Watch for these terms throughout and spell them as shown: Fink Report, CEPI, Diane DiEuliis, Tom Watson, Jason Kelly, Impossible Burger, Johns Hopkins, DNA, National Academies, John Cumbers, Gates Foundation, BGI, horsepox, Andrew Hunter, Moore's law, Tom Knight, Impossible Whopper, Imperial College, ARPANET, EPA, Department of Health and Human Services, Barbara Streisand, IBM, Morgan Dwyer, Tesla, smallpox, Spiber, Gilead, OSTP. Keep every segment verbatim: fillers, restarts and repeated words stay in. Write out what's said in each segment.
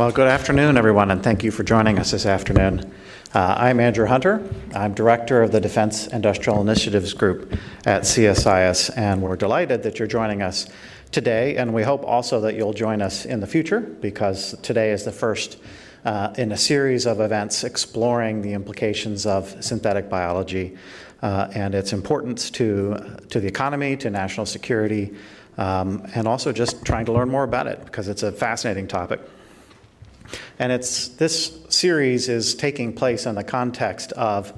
Well, good afternoon, everyone, and thank you for joining us this afternoon. Uh, I'm Andrew Hunter. I'm Director of the Defense Industrial Initiatives Group at C S I S, and we're delighted that you're joining us today, and we hope also that you'll join us in the future, because today is the first uh, in a series of events exploring the implications of synthetic biology uh, and its importance to, to the economy, to national security, um, and also just trying to learn more about it, because it's a fascinating topic. And it's, this series is taking place in the context of,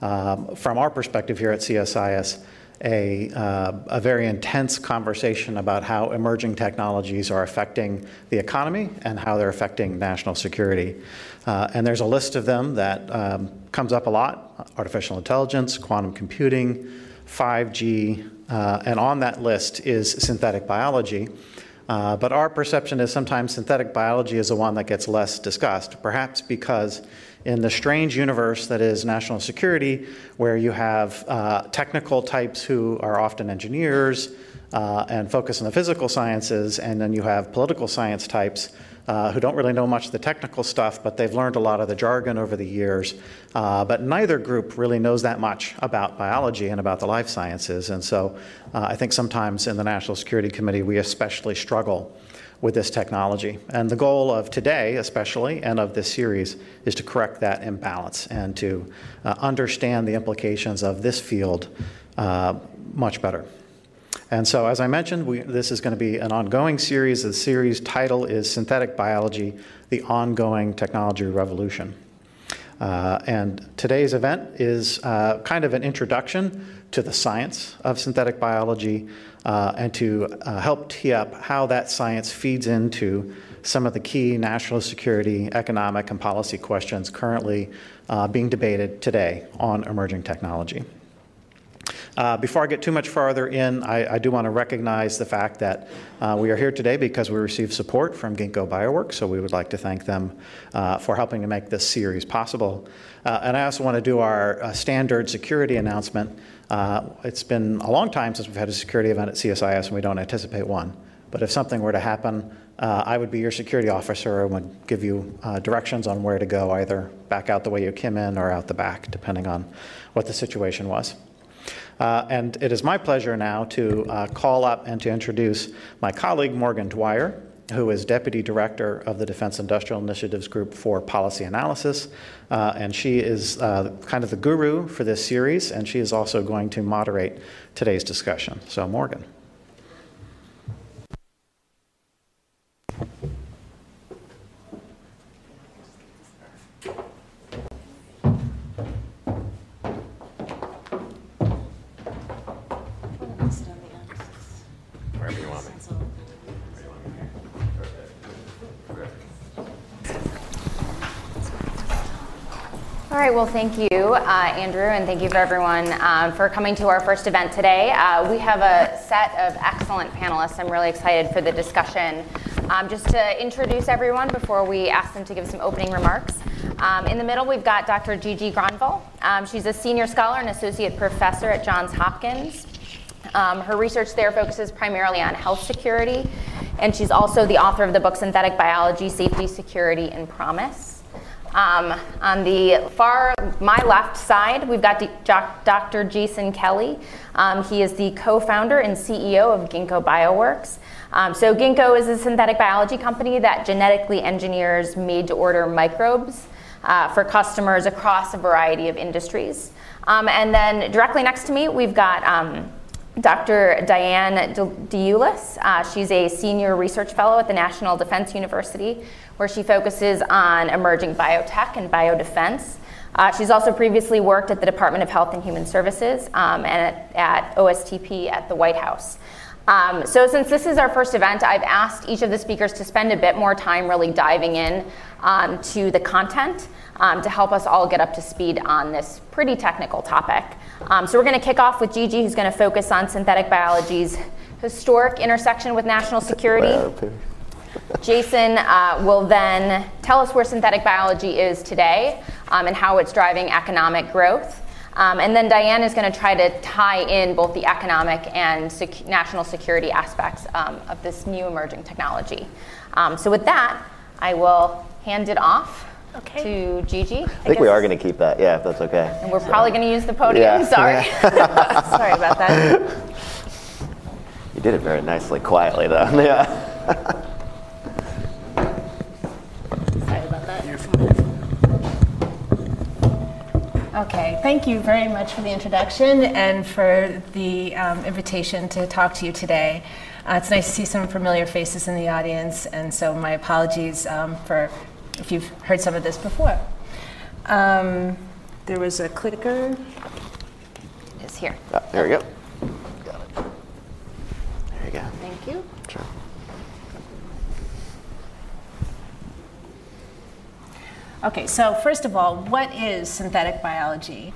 um, from our perspective here at C S I S, a, uh, a very intense conversation about how emerging technologies are affecting the economy and how they're affecting national security. Uh, and there's a list of them that um, comes up a lot: artificial intelligence, quantum computing, five G, uh, and on that list is synthetic biology. Uh, but our perception is sometimes synthetic biology is the one that gets less discussed, perhaps because in the strange universe that is national security, where you have uh, technical types who are often engineers uh, and focus on the physical sciences, and then you have political science types uh, who don't really know much of the technical stuff, but they've learned a lot of the jargon over the years. Uh, but neither group really knows that much about biology and about the life sciences. And so uh, I think sometimes in the National Security Committee, we especially struggle with this technology. And the goal of today, especially, and of this series, is to correct that imbalance and to uh, understand the implications of this field uh, much better. And so, as I mentioned, we, this is going to be an ongoing series. The series title is Synthetic Biology, the Ongoing Technology Revolution. Uh, and today's event is uh, kind of an introduction to the science of synthetic biology uh, and to uh, help tee up how that science feeds into some of the key national security, economic, and policy questions currently uh, being debated today on emerging technology. Uh, before I get too much farther in, I, I do want to recognize the fact that uh, we are here today because we received support from Ginkgo Bioworks, so we would like to thank them uh, for helping to make this series possible. Uh, and I also want to do our uh, standard security announcement. Uh, it's been a long time since we've had a security event at C S I S, and we don't anticipate one. But if something were to happen, uh, I would be your security officer and would give you uh, directions on where to go, either back out the way you came in or out the back, depending on what the situation was. Uh, and it is my pleasure now to uh, call up and to introduce my colleague, Morgan Dwyer, who is Deputy Director of the Defense Industrial Initiatives Group for Policy Analysis. Uh, and she is uh, kind of the guru for this series, and she is also going to moderate today's discussion. So, Morgan. All right, well, thank you, uh, Andrew, and thank you for everyone um, for coming to our first event today. Uh, we have a set of excellent panelists. I'm really excited for the discussion. Um, just to introduce everyone before we ask them to give some opening remarks. Um, in the middle, we've got Doctor Gigi Granville. Um, she's a senior scholar and associate professor at Johns Hopkins. Um, her research there focuses primarily on health security, and she's also the author of the book Synthetic Biology, Safety, Security, and Promise. Um, on the far, my left side, we've got Doctor Jason Kelly. Um, he is the co-founder and C E O of Ginkgo Bioworks. Um, so Ginkgo is a synthetic biology company that genetically engineers made-to-order microbes uh, for customers across a variety of industries. Um, and then directly next to me, we've got um, Doctor Diane DiEuliis. Uh, she's a senior research fellow at the National Defense University, where she focuses on emerging biotech and biodefense. Uh, she's also previously worked at the Department of Health and Human Services um, and at, at O S T P at the White House. Um, so since this is our first event, I've asked each of the speakers to spend a bit more time really diving in um, to the content um, to help us all get up to speed on this pretty technical topic. Um, so we're going to kick off with Gigi, who's going to focus on synthetic biology's historic intersection with national security. Jason uh, will then tell us where synthetic biology is today um, and how it's driving economic growth. Um, and then Diane is going to try to tie in both the economic and sec- national security aspects um, of this new emerging technology. Um, so with that, I will hand it off okay. to Gigi. I, I think guess. we are going to keep that, yeah, if that's okay. And we're so. probably going to use the podium, yeah. sorry. Yeah. Sorry about that. You did it very nicely, quietly, though. Yeah. Sorry about that. You're fine. Okay, thank you very much for the introduction and for the um, invitation to talk to you today. Uh, it's nice to see some familiar faces in the audience, and so my apologies um, for if you've heard some of this before. Um, there was a clicker. It's here. Oh, there we go. Got it. There you go. Thank you. Sure. Okay, so first of all, what is synthetic biology?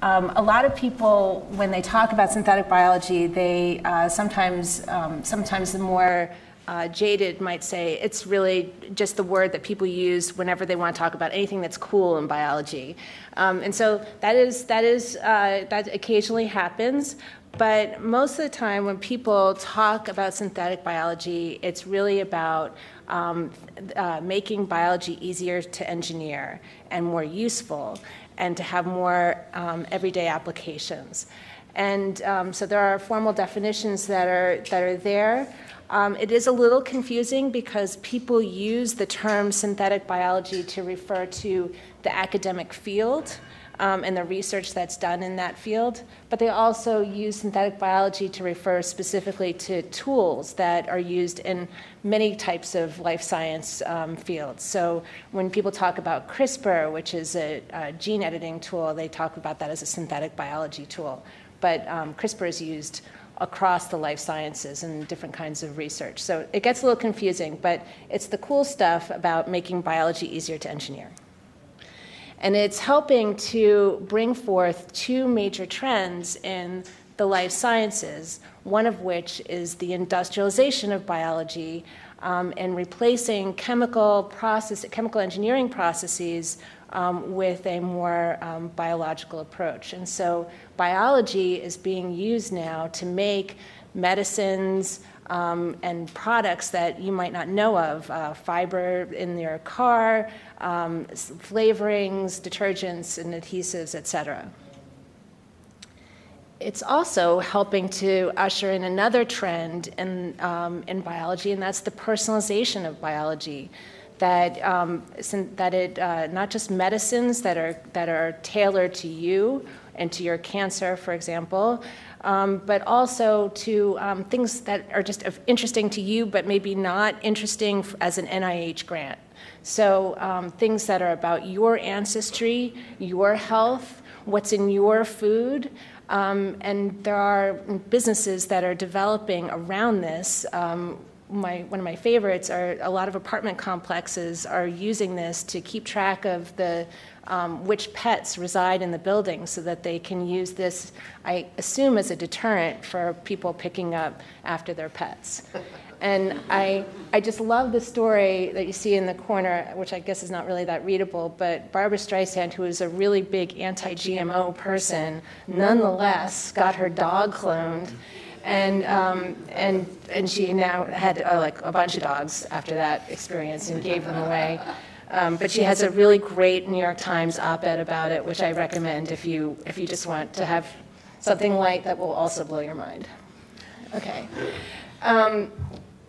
Um, a lot of people, when they talk about synthetic biology, they uh, sometimes, um, sometimes the more uh, jaded might say it's really just the word that people use whenever they want to talk about anything that's cool in biology. Um, and so that is, that is, uh, that occasionally happens. But most of the time when people talk about synthetic biology, it's really about um, uh, making biology easier to engineer and more useful and to have more um, everyday applications. And um, so there are formal definitions that are, that are there. Um, it is a little confusing because people use the term synthetic biology to refer to the academic field. Um, and the research that's done in that field, but they also use synthetic biology to refer specifically to tools that are used in many types of life science um, fields. So when people talk about CRISPR, which is a, a gene editing tool, they talk about that as a synthetic biology tool. But um, CRISPR is used across the life sciences and different kinds of research. So it gets a little confusing, but it's the cool stuff about making biology easier to engineer. And it's helping to bring forth two major trends in the life sciences, one of which is the industrialization of biology um, and replacing chemical, process, chemical engineering processes um, with a more um, biological approach. And so biology is being used now to make medicines, Um, and products that you might not know of, uh, fiber in your car, um, flavorings, detergents, and adhesives, et cetera. It's also helping to usher in another trend in, um, in biology, and that's the personalization of biology. That, um, that it, uh, not just medicines that are, that are tailored to you and to your cancer, for example, Um, but also to um, things that are just of interesting to you, but maybe not interesting as an N I H grant. So um, things that are about your ancestry, your health, what's in your food, um, and there are businesses that are developing around this. Um, My, one of my favorites are a lot of apartment complexes are using this to keep track of the um, which pets reside in the building so that they can use this, I assume, as a deterrent for people picking up after their pets. And I, I just love the story that you see in the corner, which I guess is not really that readable, but Barbara Streisand, who is a really big anti-G M O person, nonetheless got her dog cloned. And, um, and, and she now had uh, like a bunch of dogs after that experience and gave them away. Um, but she has a really great New York Times op-ed about it, which I recommend if you, if you just want to have something light that will also blow your mind. Okay. Um,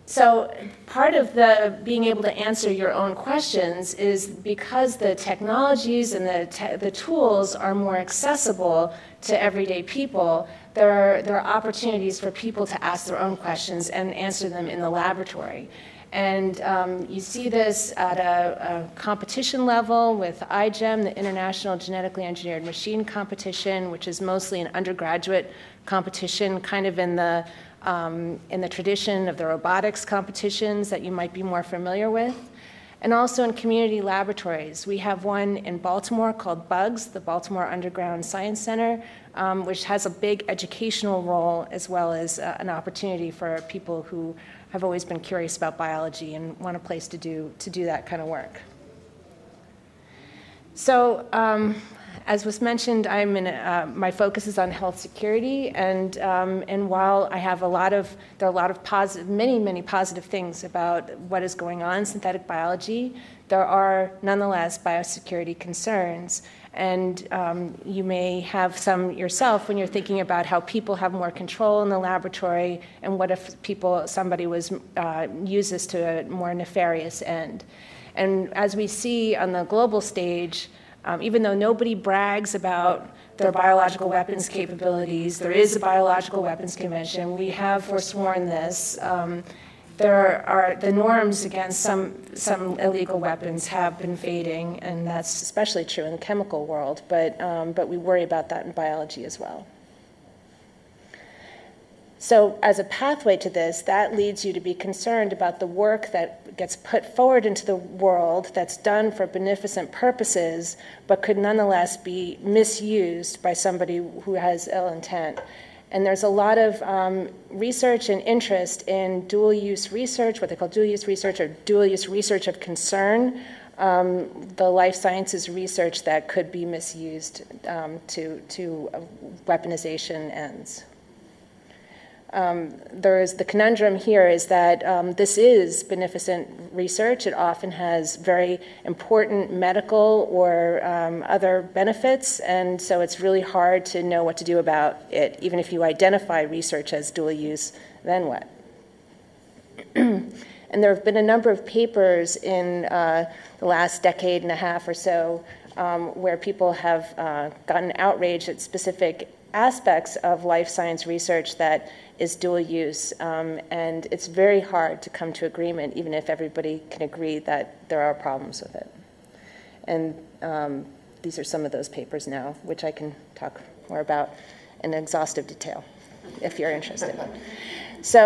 so part of the being able to answer your own questions is because the technologies and the, te the tools are more accessible to everyday people, There are, there are opportunities for people to ask their own questions and answer them in the laboratory. And um, you see this at a, a competition level with iGEM, the International Genetically Engineered Machine Competition, which is mostly an undergraduate competition, kind of in the, um, in the tradition of the robotics competitions that you might be more familiar with. And also in community laboratories. We have one in Baltimore called BUGS, the Baltimore Underground Science Center, um, which has a big educational role as well as uh, an opportunity for people who have always been curious about biology and want a place to do, to do that kind of work. So um, As was mentioned, I'm in a, uh, my focus is on health security, and um, and while I have a lot of there are a lot of positive, many many positive things about what is going on in synthetic biology, there are nonetheless biosecurity concerns. And um, you may have some yourself when you're thinking about how people have more control in the laboratory, and what if people somebody was uh, used this to a more nefarious end. And as we see on the global stage, um, even though nobody brags about their biological weapons capabilities, there is a biological weapons convention. We have forsworn this. Um, There are the norms against some some illegal weapons have been fading, and that's especially true in the chemical world. But um, but we worry about that in biology as well. So as a pathway to this, that leads you to be concerned about the work that gets put forward into the world that's done for beneficent purposes, but could nonetheless be misused by somebody who has ill intent. And there's a lot of um, research and interest in dual-use research, what they call dual-use research or dual-use research of concern, um, the life sciences research that could be misused um, to, to weaponization ends. Um, there is the conundrum here is that um, this is beneficent research. It often has very important medical or um, other benefits, and so it's really hard to know what to do about it. Even if you identify research as dual use, then what? And there have been a number of papers in uh, the last decade and a half or so um, where people have uh, gotten outraged at specific aspects of life science research that is dual use, um, and it's very hard to come to agreement, even if everybody can agree that there are problems with it. And um, these are some of those papers now, which I can talk more about in exhaustive detail, if you're interested. So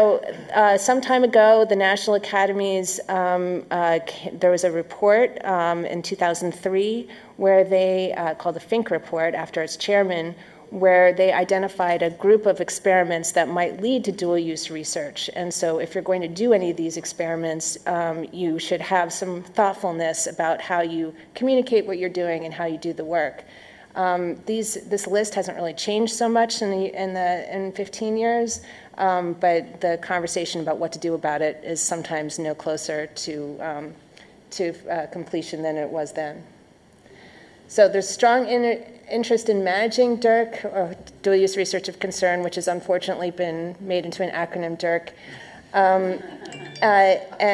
uh, some time ago, the National Academies, um, uh, there was a report um, in two thousand three where they, uh, called the Fink Report after its chairman, where they identified a group of experiments that might lead to dual-use research. And so if you're going to do any of these experiments, um, you should have some thoughtfulness about how you communicate what you're doing and how you do the work. Um, these, this list hasn't really changed so much in, the, in, the, in fifteen years, um, but the conversation about what to do about it is sometimes no closer to, um, to uh, completion than it was then. So there's strong inner interest in managing DURC, or dual-use research of concern, which has unfortunately been made into an acronym DURC. Um, uh,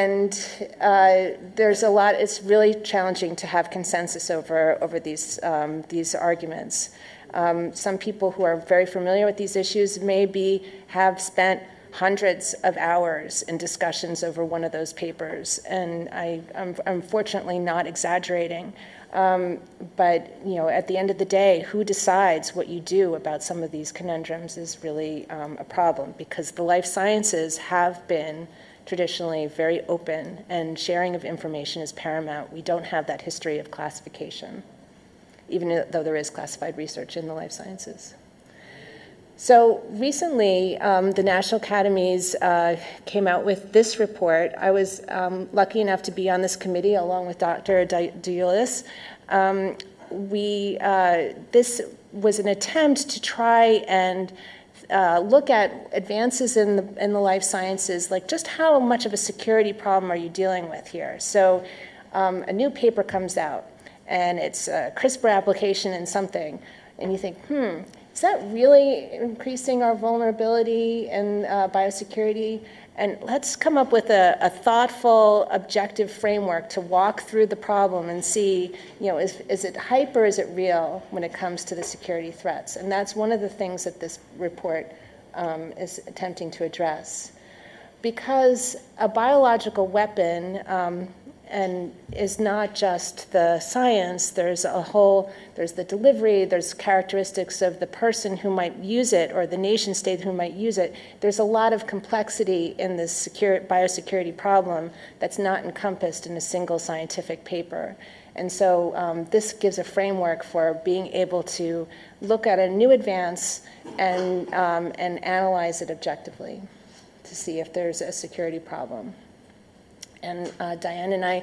and uh, there's a lot, it's really challenging to have consensus over, over these, um, these arguments. Um, some people who are very familiar with these issues maybe have spent hundreds of hours in discussions over one of those papers, and I, I'm unfortunately not exaggerating. Um, but, you know, at the end of the day, who decides what you do about some of these conundrums is really um, a problem, because the life sciences have been traditionally very open, and sharing of information is paramount. We don't have that history of classification, even though there is classified research in the life sciences. So recently, um, the National Academies uh, came out with this report. I was um, lucky enough to be on this committee along with Doctor DiEuliis. Um, we, uh, this was an attempt to try and uh, look at advances in the, in the life sciences, like just how much of a security problem are you dealing with here? So um, a new paper comes out, and it's a CRISPR application in something, and you think, hmm, is that really increasing our vulnerability in uh, biosecurity? And let's come up with a, a thoughtful, objective framework to walk through the problem and see, you know, is, is it hype or is it real when it comes to the security threats? And that's one of the things that this report um, is attempting to address. Because a biological weapon, um, and is not just the science, there's a whole, there's the delivery, there's characteristics of the person who might use it or the nation state who might use it. There's a lot of complexity in this secure, biosecurity problem that's not encompassed in a single scientific paper. And so um, this gives a framework for being able to look at a new advance and, um, and analyze it objectively to see if there's a security problem. And uh, Diane and I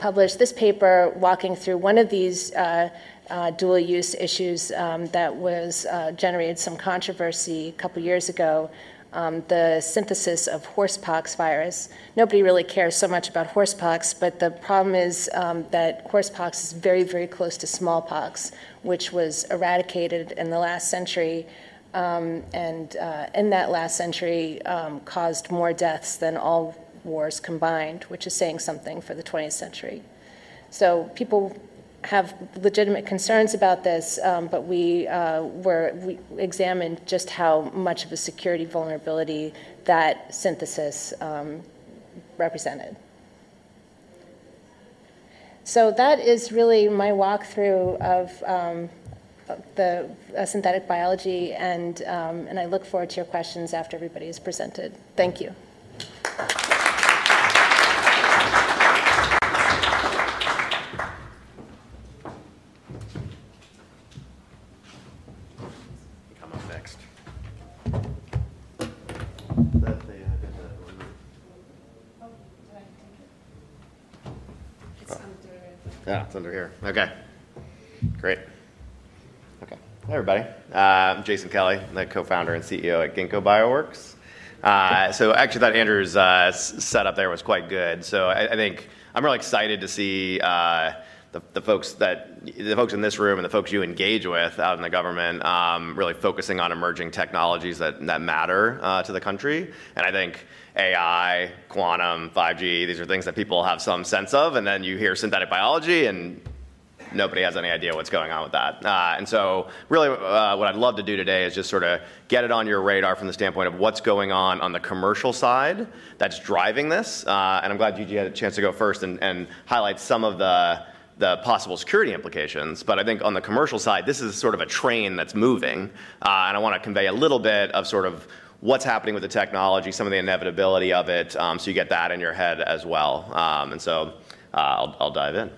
published this paper walking through one of these uh, uh, dual use issues um, that was uh, generated some controversy a couple years ago, um, the synthesis of horsepox virus. Nobody really cares so much about horsepox, but the problem is um, that horsepox is very, very close to smallpox, which was eradicated in the last century. Um, and uh, in that last century um, caused more deaths than all wars combined, which is saying something for the twentieth century. So people have legitimate concerns about this, um, but we uh, were we examined just how much of a security vulnerability that synthesis um, represented. So that is really my walkthrough of um, the uh, synthetic biology, and, um, and I look forward to your questions after everybody is presented. Thank you. Come up next. Yeah, it's under here. Okay, great. Hey everybody, uh, I'm Jason Kelly, I'm the co-founder and C E O at Ginkgo Bioworks. Uh, so actually I thought Andrew's uh, setup there was quite good. So I, I think I'm really excited to see uh, the, the folks that the folks in this room and the folks you engage with out in the government um, really focusing on emerging technologies that, that matter uh, to the country. And I think A I, quantum, five G, these are things that people have some sense of, and then you hear synthetic biology and nobody has any idea what's going on with that. Uh, and so really uh, what I'd love to do today is just sort of get it on your radar from the standpoint of what's going on on the commercial side that's driving this. Uh, and I'm glad Gigi had a chance to go first and, and highlight some of the, the possible security implications. But I think on the commercial side, this is sort of a train that's moving. Uh, and I want to convey a little bit of sort of what's happening with the technology, some of the inevitability of it, um, so you get that in your head as well. Um, and so uh, I'll, I'll dive in.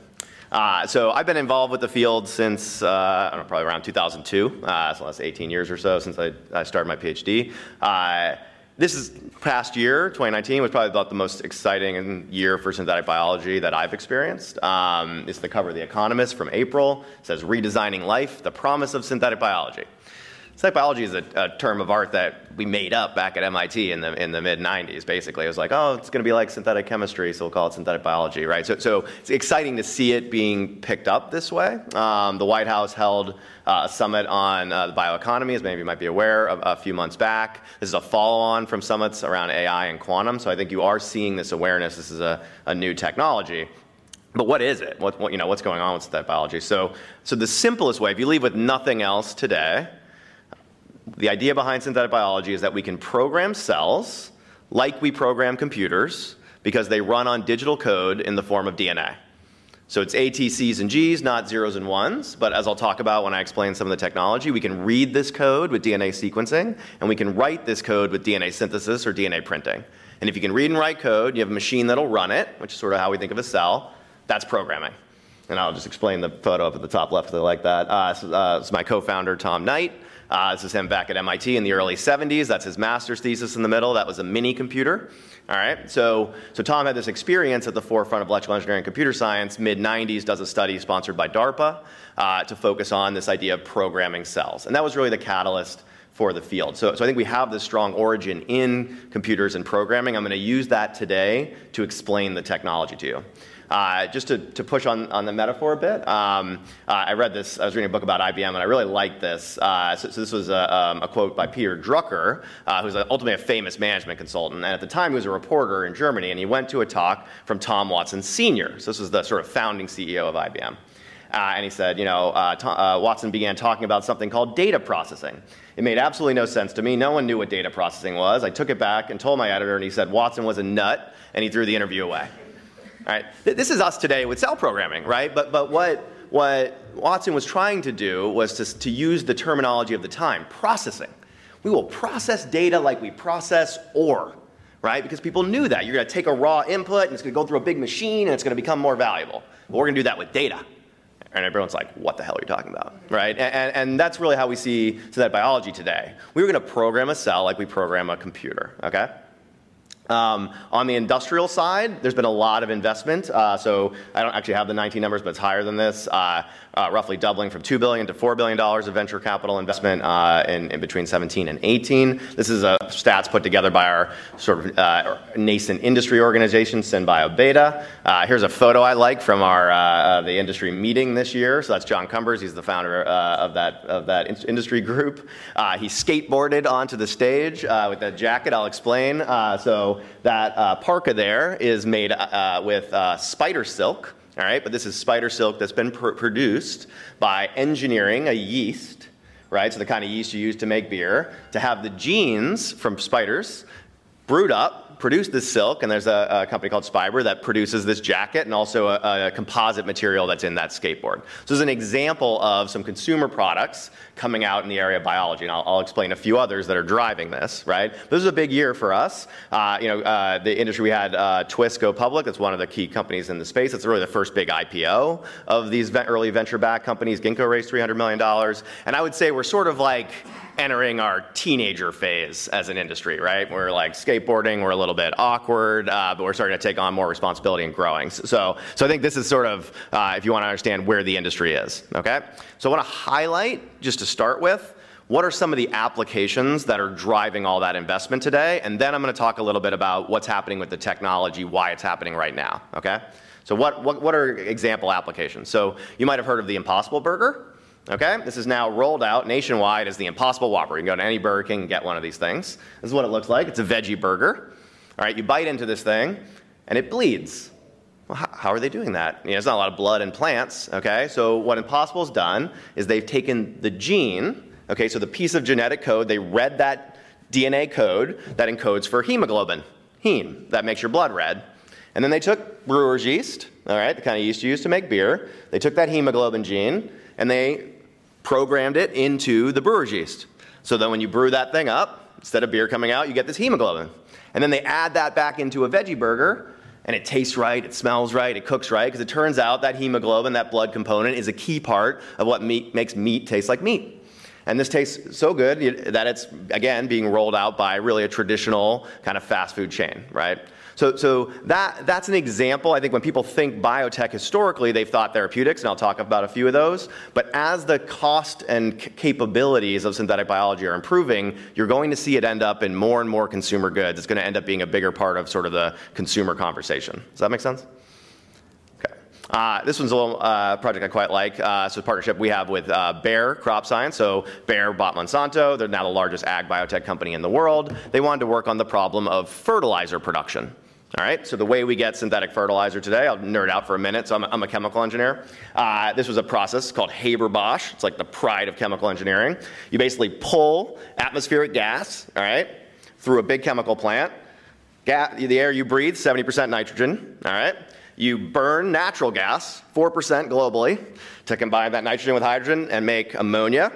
Uh, so I've been involved with the field since, uh, I don't know, probably around two thousand two, uh, so the last eighteen years or so since I, I started my PhD. Uh, this is past year, twenty nineteen, was probably about the most exciting year for synthetic biology that I've experienced. Um, it's the cover of The Economist from April. It says, "Redesigning Life, the Promise of Synthetic Biology." Synthetic biology is a, a term of art that we made up back at M I T in the, in the mid nineties, basically. It was like, oh, it's going to be like synthetic chemistry, so we'll call it synthetic biology, right? So, so it's exciting to see it being picked up this way. Um, the White House held uh, a summit on uh, the bioeconomy, as many of you might be aware, a, a few months back. This is a follow-on from summits around A I and quantum, so I think you are seeing this awareness. This is a, a new technology. But what is it? What, what, you know, what's going on with synthetic biology? So, so the simplest way, if you leave with nothing else today, the idea behind synthetic biology is that we can program cells like we program computers because they run on digital code in the form of D N A. So it's A, T, C's, and G's, not zeros and ones, but as I'll talk about when I explain some of the technology, we can read this code with D N A sequencing, and we can write this code with D N A synthesis or D N A printing. And if you can read and write code, you have a machine that'll run it, which is sort of how we think of a cell. That's programming. And I'll just explain the photo up at the top left like that. Uh, so, uh, it's my co-founder, Tom Knight. Uh, this is him back at M I T in the early seventies. That's his master's thesis in the middle. That was a mini computer. All right. So, so Tom had this experience at the forefront of electrical engineering and computer science. mid nineties, does a study sponsored by DARPA uh, to focus on this idea of programming cells. And that was really the catalyst for the field. So, so I think we have this strong origin in computers and programming. I'm going to use that today to explain the technology to you. Uh, just to, to push on, on the metaphor a bit, um, uh, I read this, I was reading a book about I B M, and I really liked this. Uh, so, so this was a, um, a quote by Peter Drucker, uh, who's ultimately a famous management consultant. And at the time, he was a reporter in Germany, and he went to a talk from Tom Watson Senior So this was the sort of founding C E O of I B M. Uh, and he said, you know, uh, Tom, uh, Watson began talking about something called data processing. It made absolutely no sense to me. No one knew what data processing was. I took it back and told my editor, and he said Watson was a nut, and he threw the interview away. All right. This is us today with cell programming, right? But, but what, what Watson was trying to do was to, to use the terminology of the time, processing. We will process data like we process ore, right? Because people knew that. You're going to take a raw input, and it's going to go through a big machine, and it's going to become more valuable. But we're going to do that with data. And everyone's like, what the hell are you talking about, right? And, and that's really how we see synthetic biology today. We were going to program a cell like we program a computer, okay? Um, on the industrial side, there's been a lot of investment. Uh, so I don't actually have the nineteen numbers, but it's higher than this, uh, uh, roughly doubling from two billion dollars to four billion dollars of venture capital investment uh, in, in between seventeen and eighteen. This is a stats put together by our sort of uh, nascent industry organization, Synbio Beta. Uh, here's a photo I like from our uh, the industry meeting this year. So that's John Cumbers. He's the founder uh, of that of that in industry group. Uh, he skateboarded onto the stage uh, with that jacket. I'll explain. Uh, so that uh, parka there is made uh, with uh, spider silk. All right, but this is spider silk that's been pr produced by engineering a yeast. Right, so the kind of yeast you use to make beer, to have the genes from spiders brewed up, produce this silk, and there's a, a company called Spiber that produces this jacket and also a, a composite material that's in that skateboard. So this is an example of some consumer products coming out in the area of biology, and I'll, I'll explain a few others that are driving this, right? This is a big year for us. Uh, you know, uh, the industry, we had uh, Twist go public. It's one of the key companies in the space. It's really the first big I P O of these ve early venture-backed companies. Ginkgo raised three hundred million dollars, and I would say we're sort of like entering our teenager phase as an industry, right? We're like skateboarding, we're a little bit awkward, uh, but we're starting to take on more responsibility and growing. So, so I think this is sort of, uh, if you want to understand where the industry is, okay? So I want to highlight, just to start with, what are some of the applications that are driving all that investment today? And then I'm going to talk a little bit about what's happening with the technology, why it's happening right now, okay? So what, what, what are example applications? So you might have heard of the Impossible Burger. Okay, this is now rolled out nationwide as the Impossible Whopper. You can go to any Burger King and get one of these things. This is what it looks like. It's a veggie burger. All right, you bite into this thing, and it bleeds. Well, how, how are they doing that? You know, there's not a lot of blood in plants. Okay, so what Impossible's done is they've taken the gene. Okay, so the piece of genetic code, they read that D N A code that encodes for hemoglobin, heme, that makes your blood red. And then they took brewer's yeast, all right, the kind of yeast you use to make beer. They took that hemoglobin gene, and they programmed it into the brewer's yeast. So then when you brew that thing up, instead of beer coming out, you get this hemoglobin. And then they add that back into a veggie burger, and it tastes right, it smells right, it cooks right, because it turns out that hemoglobin, that blood component, is a key part of what meat, makes meat taste like meat. And this tastes so good that it's, again, being rolled out by really a traditional kind of fast food chain, right? So, so that, that's an example. I think when people think biotech historically, they've thought therapeutics, and I'll talk about a few of those. But as the cost and capabilities of synthetic biology are improving, you're going to see it end up in more and more consumer goods. It's going to end up being a bigger part of sort of the consumer conversation. Does that make sense? Uh, this one's a little uh, project I quite like. Uh, so a partnership we have with uh, Bayer Crop Science. So Bayer bought Monsanto. They're now the largest ag biotech company in the world. They wanted to work on the problem of fertilizer production. All right, so the way we get synthetic fertilizer today, I'll nerd out for a minute, so I'm a, I'm a chemical engineer. Uh, this was a process called Haber-Bosch. It's like the pride of chemical engineering. You basically pull atmospheric gas, all right, through a big chemical plant. Gas, the air you breathe, seventy percent nitrogen, all right? You burn natural gas, four percent globally, to combine that nitrogen with hydrogen and make ammonia.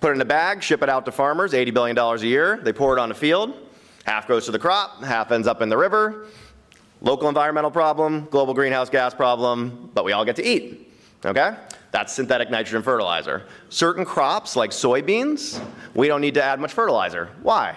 Put it in a bag, ship it out to farmers, eighty billion dollars a year. They pour it on a field. Half goes to the crop, half ends up in the river. Local environmental problem, global greenhouse gas problem, but we all get to eat, okay? That's synthetic nitrogen fertilizer. Certain crops, like soybeans, we don't need to add much fertilizer. Why?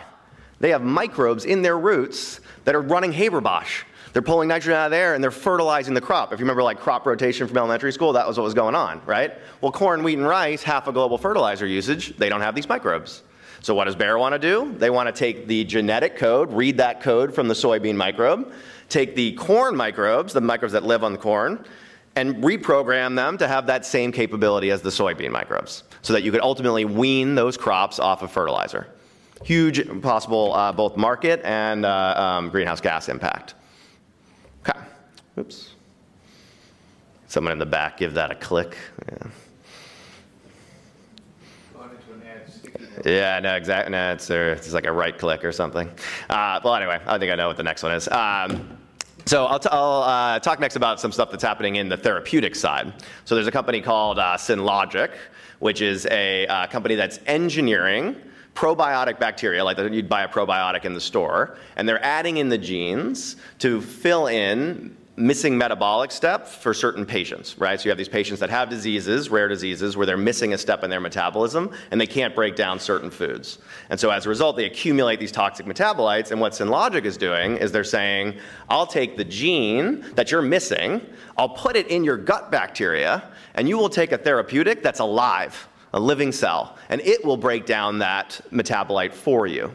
They have microbes in their roots that are running Haber-Bosch. They're pulling nitrogen out of the air, and they're fertilizing the crop. If you remember like crop rotation from elementary school, that was what was going on, right? Well, corn, wheat, and rice, half a global fertilizer usage, they don't have these microbes. So what does Bayer want to do? They want to take the genetic code, read that code from the soybean microbe, take the corn microbes, the microbes that live on the corn, and reprogram them to have that same capability as the soybean microbes, so that you could ultimately wean those crops off of fertilizer. Huge possible uh, both market and uh, um, greenhouse gas impact. Okay. Oops. Someone in the back, give that a click. Yeah. Yeah, no, exactly. No, it's, it's like a right click or something. Uh, well, anyway, I think I know what the next one is. Um, So I'll, t I'll uh, talk next about some stuff that's happening in the therapeutic side. So there's a company called uh, Synlogic, which is a uh, company that's engineering probiotic bacteria, like you'd buy a probiotic in the store, and they're adding in the genes to fill in missing metabolic step for certain patients, right? So you have these patients that have diseases, rare diseases, where they're missing a step in their metabolism and they can't break down certain foods. And so as a result, they accumulate these toxic metabolites, and what Synlogic is doing is they're saying, I'll take the gene that you're missing, I'll put it in your gut bacteria, and you will take a therapeutic that's alive, a living cell, and it will break down that metabolite for you.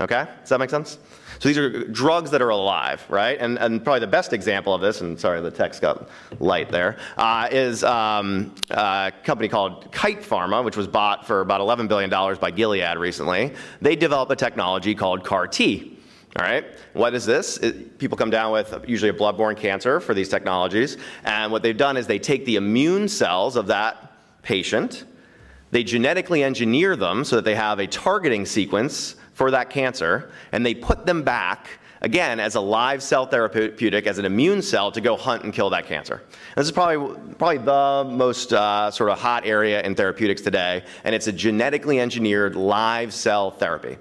Okay? Does that make sense? So these are drugs that are alive, right? And, and probably the best example of this, and sorry the text got light there, uh, is um, a company called Kite Pharma, which was bought for about eleven billion dollars by Gilead recently. They develop a technology called C A R T. All right, what is this? It, people come down with usually a bloodborne cancer for these technologies, and what they've done is they take the immune cells of that patient, they genetically engineer them so that they have a targeting sequence for that cancer, and they put them back, again, as a live cell therapeutic, as an immune cell to go hunt and kill that cancer. And this is probably, probably the most uh, sort of hot area in therapeutics today, and it's a genetically engineered live cell therapy.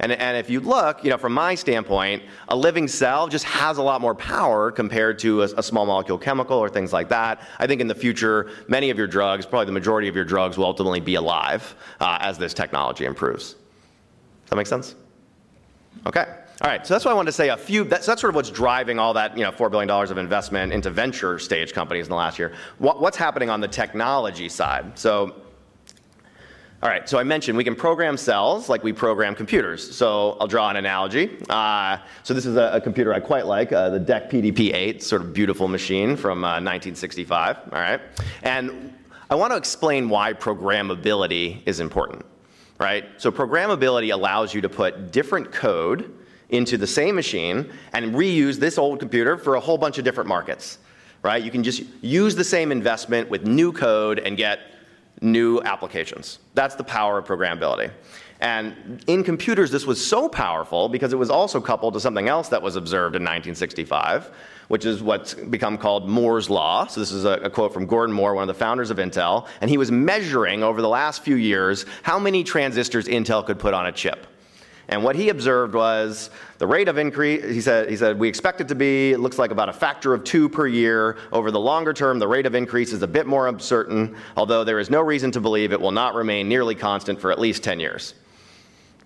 And, and if you look, you know, from my standpoint, a living cell just has a lot more power compared to a, a small molecule chemical or things like that. I think in the future, many of your drugs, probably the majority of your drugs, will ultimately be alive uh, as this technology improves. Does that make sense? Okay. All right. So that's why I wanted to say a few. That's, that's sort of what's driving all that, you know, four billion dollars of investment into venture stage companies in the last year. What, what's happening on the technology side? So. All right, so I mentioned we can program cells like we program computers. So I'll draw an analogy. Uh, so this is a, a computer I quite like, uh, the D E C P D P eight, sort of beautiful machine from uh, nineteen sixty-five, all right? And I want to explain why programmability is important, right? So programmability allows you to put different code into the same machine and reuse this old computer for a whole bunch of different markets, right? You can just use the same investment with new code and get new applications. That's the power of programmability. And in computers, this was so powerful because it was also coupled to something else that was observed in nineteen sixty-five, which is what's become called Moore's law. So this is a, a quote from Gordon Moore, one of the founders of Intel, and he was measuring over the last few years how many transistors Intel could put on a chip. And what he observed was the rate of increase, he said, he said, we expect it to be, it looks like about a factor of two per year. Over the longer term, the rate of increase is a bit more uncertain, although there is no reason to believe it will not remain nearly constant for at least ten years.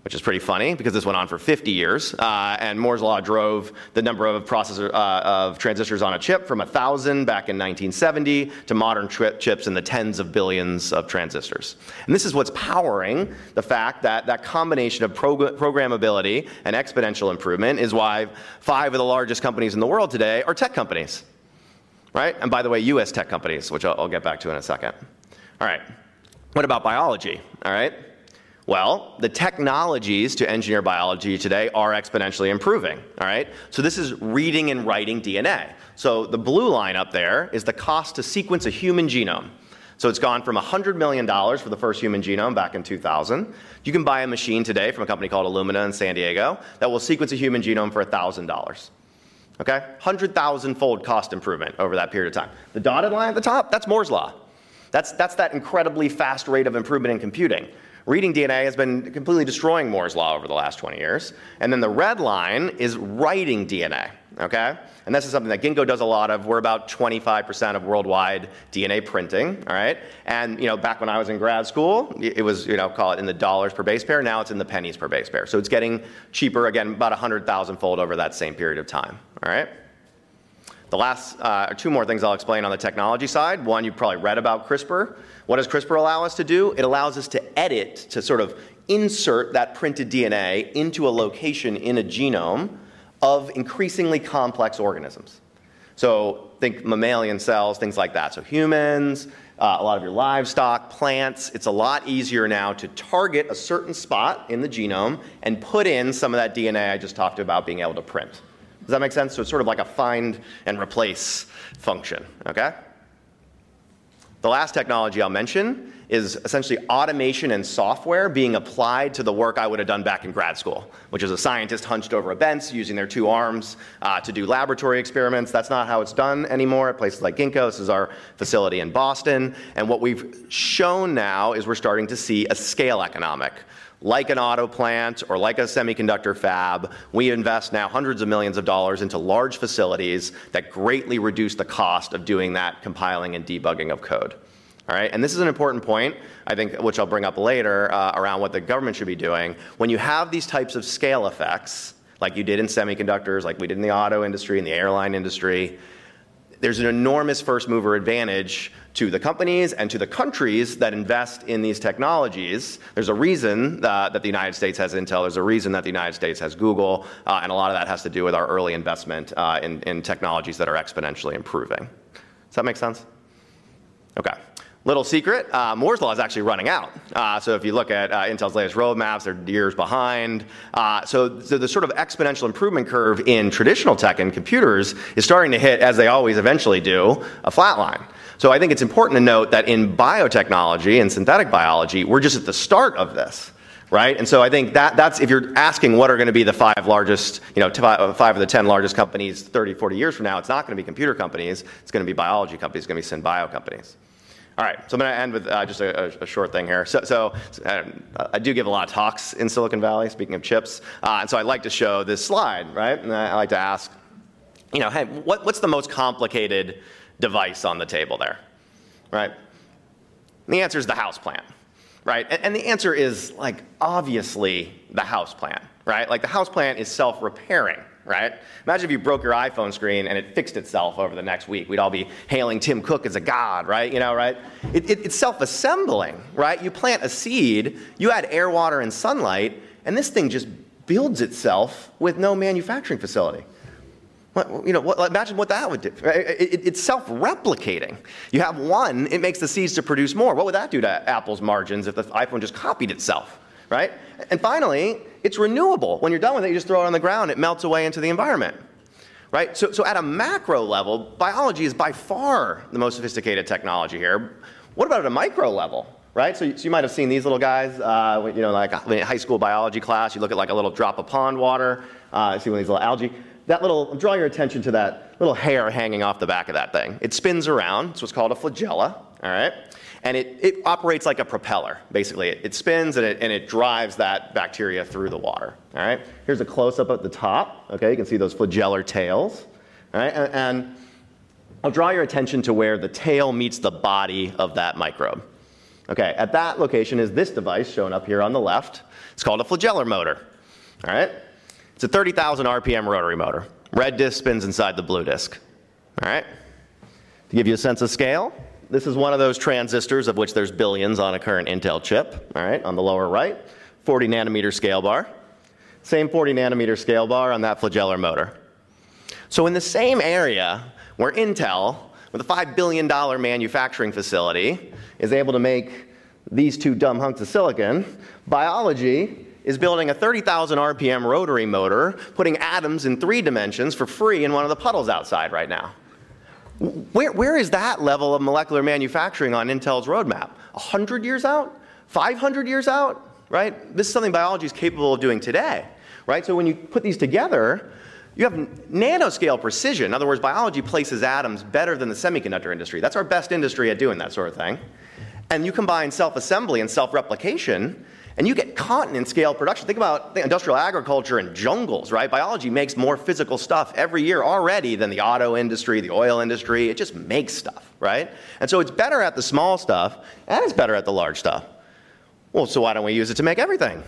Which is pretty funny because this went on for fifty years. Uh, and Moore's law drove the number of, processor, uh, of transistors on a chip from one thousand back in nineteen seventy to modern chips in the tens of billions of transistors. And this is what's powering the fact that that combination of prog programmability and exponential improvement is why five of the largest companies in the world today are tech companies, right? And by the way, U S tech companies, which I'll, I'll get back to in a second. All right, what about biology, all right? Well, the technologies to engineer biology today are exponentially improving, all right? So this is reading and writing D N A. So the blue line up there is the cost to sequence a human genome. So it's gone from one hundred million dollars for the first human genome back in two thousand. You can buy a machine today from a company called Illumina in San Diego that will sequence a human genome for one thousand dollars. Okay? one hundred thousand fold cost improvement over that period of time. The dotted line at the top, that's Moore's law. That's, that's that incredibly fast rate of improvement in computing. Reading D N A has been completely destroying Moore's law over the last twenty years. And then the red line is writing D N A, okay? And this is something that Ginkgo does a lot of. We're about twenty-five percent of worldwide D N A printing, all right? And, you know, back when I was in grad school, it was, you know, call it in the dollars per base pair. Now it's in the pennies per base pair. So it's getting cheaper, again, about one hundred thousand fold over that same period of time, all right? The last uh, two more things I'll explain on the technology side. One, you probably read about CRISPR. What does CRISPR allow us to do? It allows us to edit, to sort of insert that printed D N A into a location in a genome of increasingly complex organisms. So think mammalian cells, things like that. So humans, uh, a lot of your livestock, plants. It's a lot easier now to target a certain spot in the genome and put in some of that D N A I just talked about being able to print. Does that make sense? So it's sort of like a find and replace function, okay? The last technology I'll mention is essentially automation and software being applied to the work I would have done back in grad school, which is a scientist hunched over a bench using their two arms uh, to do laboratory experiments. That's not how it's done anymore at places like Ginkgo. This is our facility in Boston. And what we've shown now is we're starting to see a scale economic like an auto plant or like a semiconductor fab, we invest now hundreds of millions of dollars into large facilities that greatly reduce the cost of doing that compiling and debugging of code. All right, and this is an important point, I think, which I'll bring up later uh, around what the government should be doing. When you have these types of scale effects, like you did in semiconductors, like we did in the auto industry and the airline industry, there's an enormous first mover advantage to the companies and to the countries that invest in these technologies. There's a reason uh, that the United States has Intel. There's a reason that the United States has Google. Uh, and a lot of that has to do with our early investment uh, in, in technologies that are exponentially improving. Does that make sense? Okay. Little secret, uh, Moore's law is actually running out. Uh, so if you look at uh, Intel's latest roadmaps, they're years behind. Uh, so, so the sort of exponential improvement curve in traditional tech and computers is starting to hit, as they always eventually do, a flat line. So I think it's important to note that in biotechnology and synthetic biology, we're just at the start of this. Right? And so I think that that's, if you're asking what are going to be the five largest, you know, five of the ten largest companies thirty, forty years from now, it's not going to be computer companies, it's going to be biology companies, it's going to be synbio companies. All right, so I'm going to end with uh, just a, a short thing here. So, so uh, I do give a lot of talks in Silicon Valley, speaking of chips, uh, and so I like to show this slide, right? And I like to ask, you know, hey, what, what's the most complicated device on the table there, right? And the answer is the houseplant, right? And, and the answer is, like, obviously the houseplant, right? Like, the houseplant is self-repairing. Right? Imagine if you broke your iPhone screen and it fixed itself over the next week. We'd all be hailing Tim Cook as a god, right? You know, right? It, it, it's self-assembling, right? You plant a seed, you add air, water, and sunlight, and this thing just builds itself with no manufacturing facility. What, you know, what, imagine what that would do. Right? It, it, it's self-replicating. You have one, it makes the seeds to produce more. What would that do to Apple's margins if the iPhone just copied itself? Right? And finally, it's renewable. When you're done with it, you just throw it on the ground, it melts away into the environment. Right? So, so at a macro level, biology is by far the most sophisticated technology here. What about at a micro level? Right? So, so you might have seen these little guys, uh, you know, like in high school biology class, you look at like a little drop of pond water, uh, see one of these little algae. That little, draw your attention to that little hair hanging off the back of that thing. It spins around, it's what's called a flagella, all right? And it, it operates like a propeller, basically. It, it spins and it, and it drives that bacteria through the water, all right? Here's a close-up at the top, okay? You can see those flagellar tails, all right? And, and I'll draw your attention to where the tail meets the body of that microbe. Okay, at that location is this device shown up here on the left. It's called a flagellar motor, all right? It's a thirty thousand R P M rotary motor. Red disc spins inside the blue disc, all right? To give you a sense of scale, this is one of those transistors of which there's billions on a current Intel chip, all right, on the lower right, forty nanometer scale bar. Same forty nanometer scale bar on that flagellar motor. So in the same area where Intel, with a five billion dollar manufacturing facility, is able to make these two dumb hunks of silicon, biology is building a thirty thousand R P M rotary motor, putting atoms in three dimensions for free in one of the puddles outside right now. Where, where is that level of molecular manufacturing on Intel's roadmap? one hundred years out? five hundred years out? Right? This is something biology is capable of doing today. Right? So when you put these together, you have nanoscale precision. In other words, biology places atoms better than the semiconductor industry. That's our best industry at doing that sort of thing. And you combine self-assembly and self-replication, and you get continent-scale production. Think about industrial agriculture and jungles, right? Biology makes more physical stuff every year already than the auto industry, the oil industry. It just makes stuff, right? And so it's better at the small stuff, and it's better at the large stuff. Well, so why don't we use it to make everything?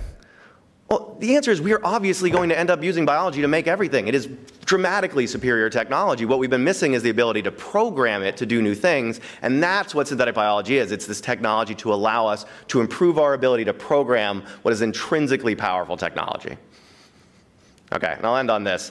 Well, the answer is we are obviously going to end up using biology to make everything. It is dramatically superior technology. What we've been missing is the ability to program it to do new things, and that's what synthetic biology is. It's this technology to allow us to improve our ability to program what is intrinsically powerful technology. Okay, and I'll end on this.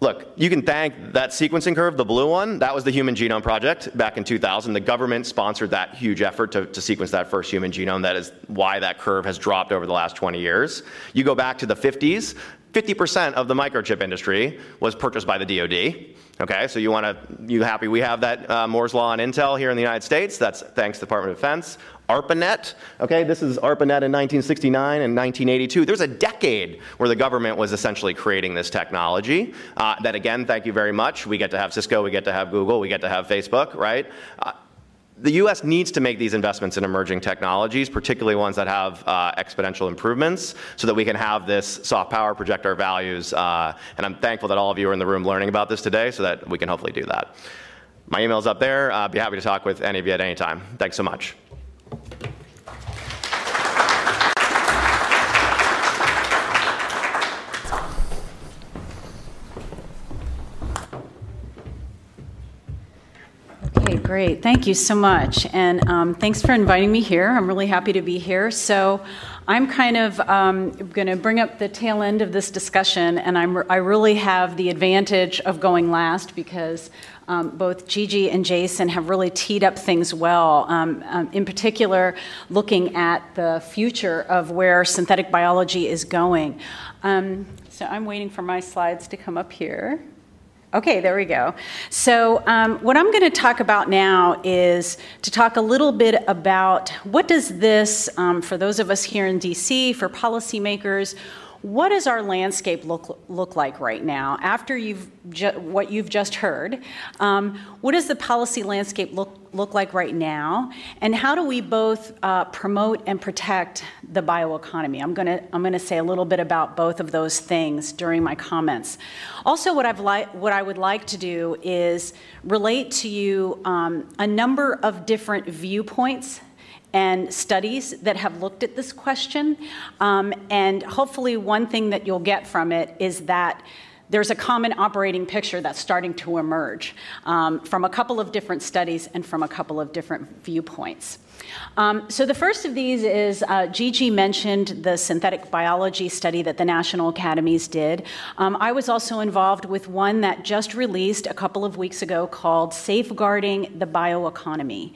Look, you can thank that sequencing curve, the blue one, that was the Human Genome Project back in two thousand. The government sponsored that huge effort to, to sequence that first human genome. That is why that curve has dropped over the last twenty years. You go back to the fifties, fifty percent of the microchip industry was purchased by the D O D. Okay, so you want to, you happy we have that uh, Moore's law on Intel here in the United States? That's thanks to the Department of Defense. ARPANET, okay, this is ARPANET in nineteen sixty-nine and nineteen eighty-two. There's a decade where the government was essentially creating this technology. Uh, that again, thank you very much. We get to have Cisco, we get to have Google, we get to have Facebook, right? Uh, the U S needs to make these investments in emerging technologies, particularly ones that have uh, exponential improvements, so that we can have this soft power, project our values, uh, and I'm thankful that all of you are in the room learning about this today so that we can hopefully do that. My email's up there. I'd be happy to talk with any of you at any time. Thanks so much. Great, thank you so much, and um, thanks for inviting me here. I'm really happy to be here. So I'm kind of um, going to bring up the tail end of this discussion, and I'm, I really have the advantage of going last because Um, both Gigi and Jason have really teed up things well, um, um, in particular looking at the future of where synthetic biology is going. Um, so I'm waiting for my slides to come up here. Okay, there we go. So um, what I'm going to talk about now is to talk a little bit about what does this, um, for those of us here in D C, for policymakers, what does our landscape look, look like right now? After you've ju- what you've just heard, um, what does the policy landscape look, look like right now? And how do we both uh, promote and protect the bioeconomy? I'm gonna, I'm gonna say a little bit about both of those things during my comments. Also, what, I've li- what I would like to do is relate to you um, a number of different viewpoints and studies that have looked at this question. Um, and hopefully one thing that you'll get from it is that there's a common operating picture that's starting to emerge um, from a couple of different studies and from a couple of different viewpoints. Um, so the first of these is, uh, Gigi mentioned the synthetic biology study that the National Academies did. Um, I was also involved with one that just released a couple of weeks ago called Safeguarding the Bioeconomy.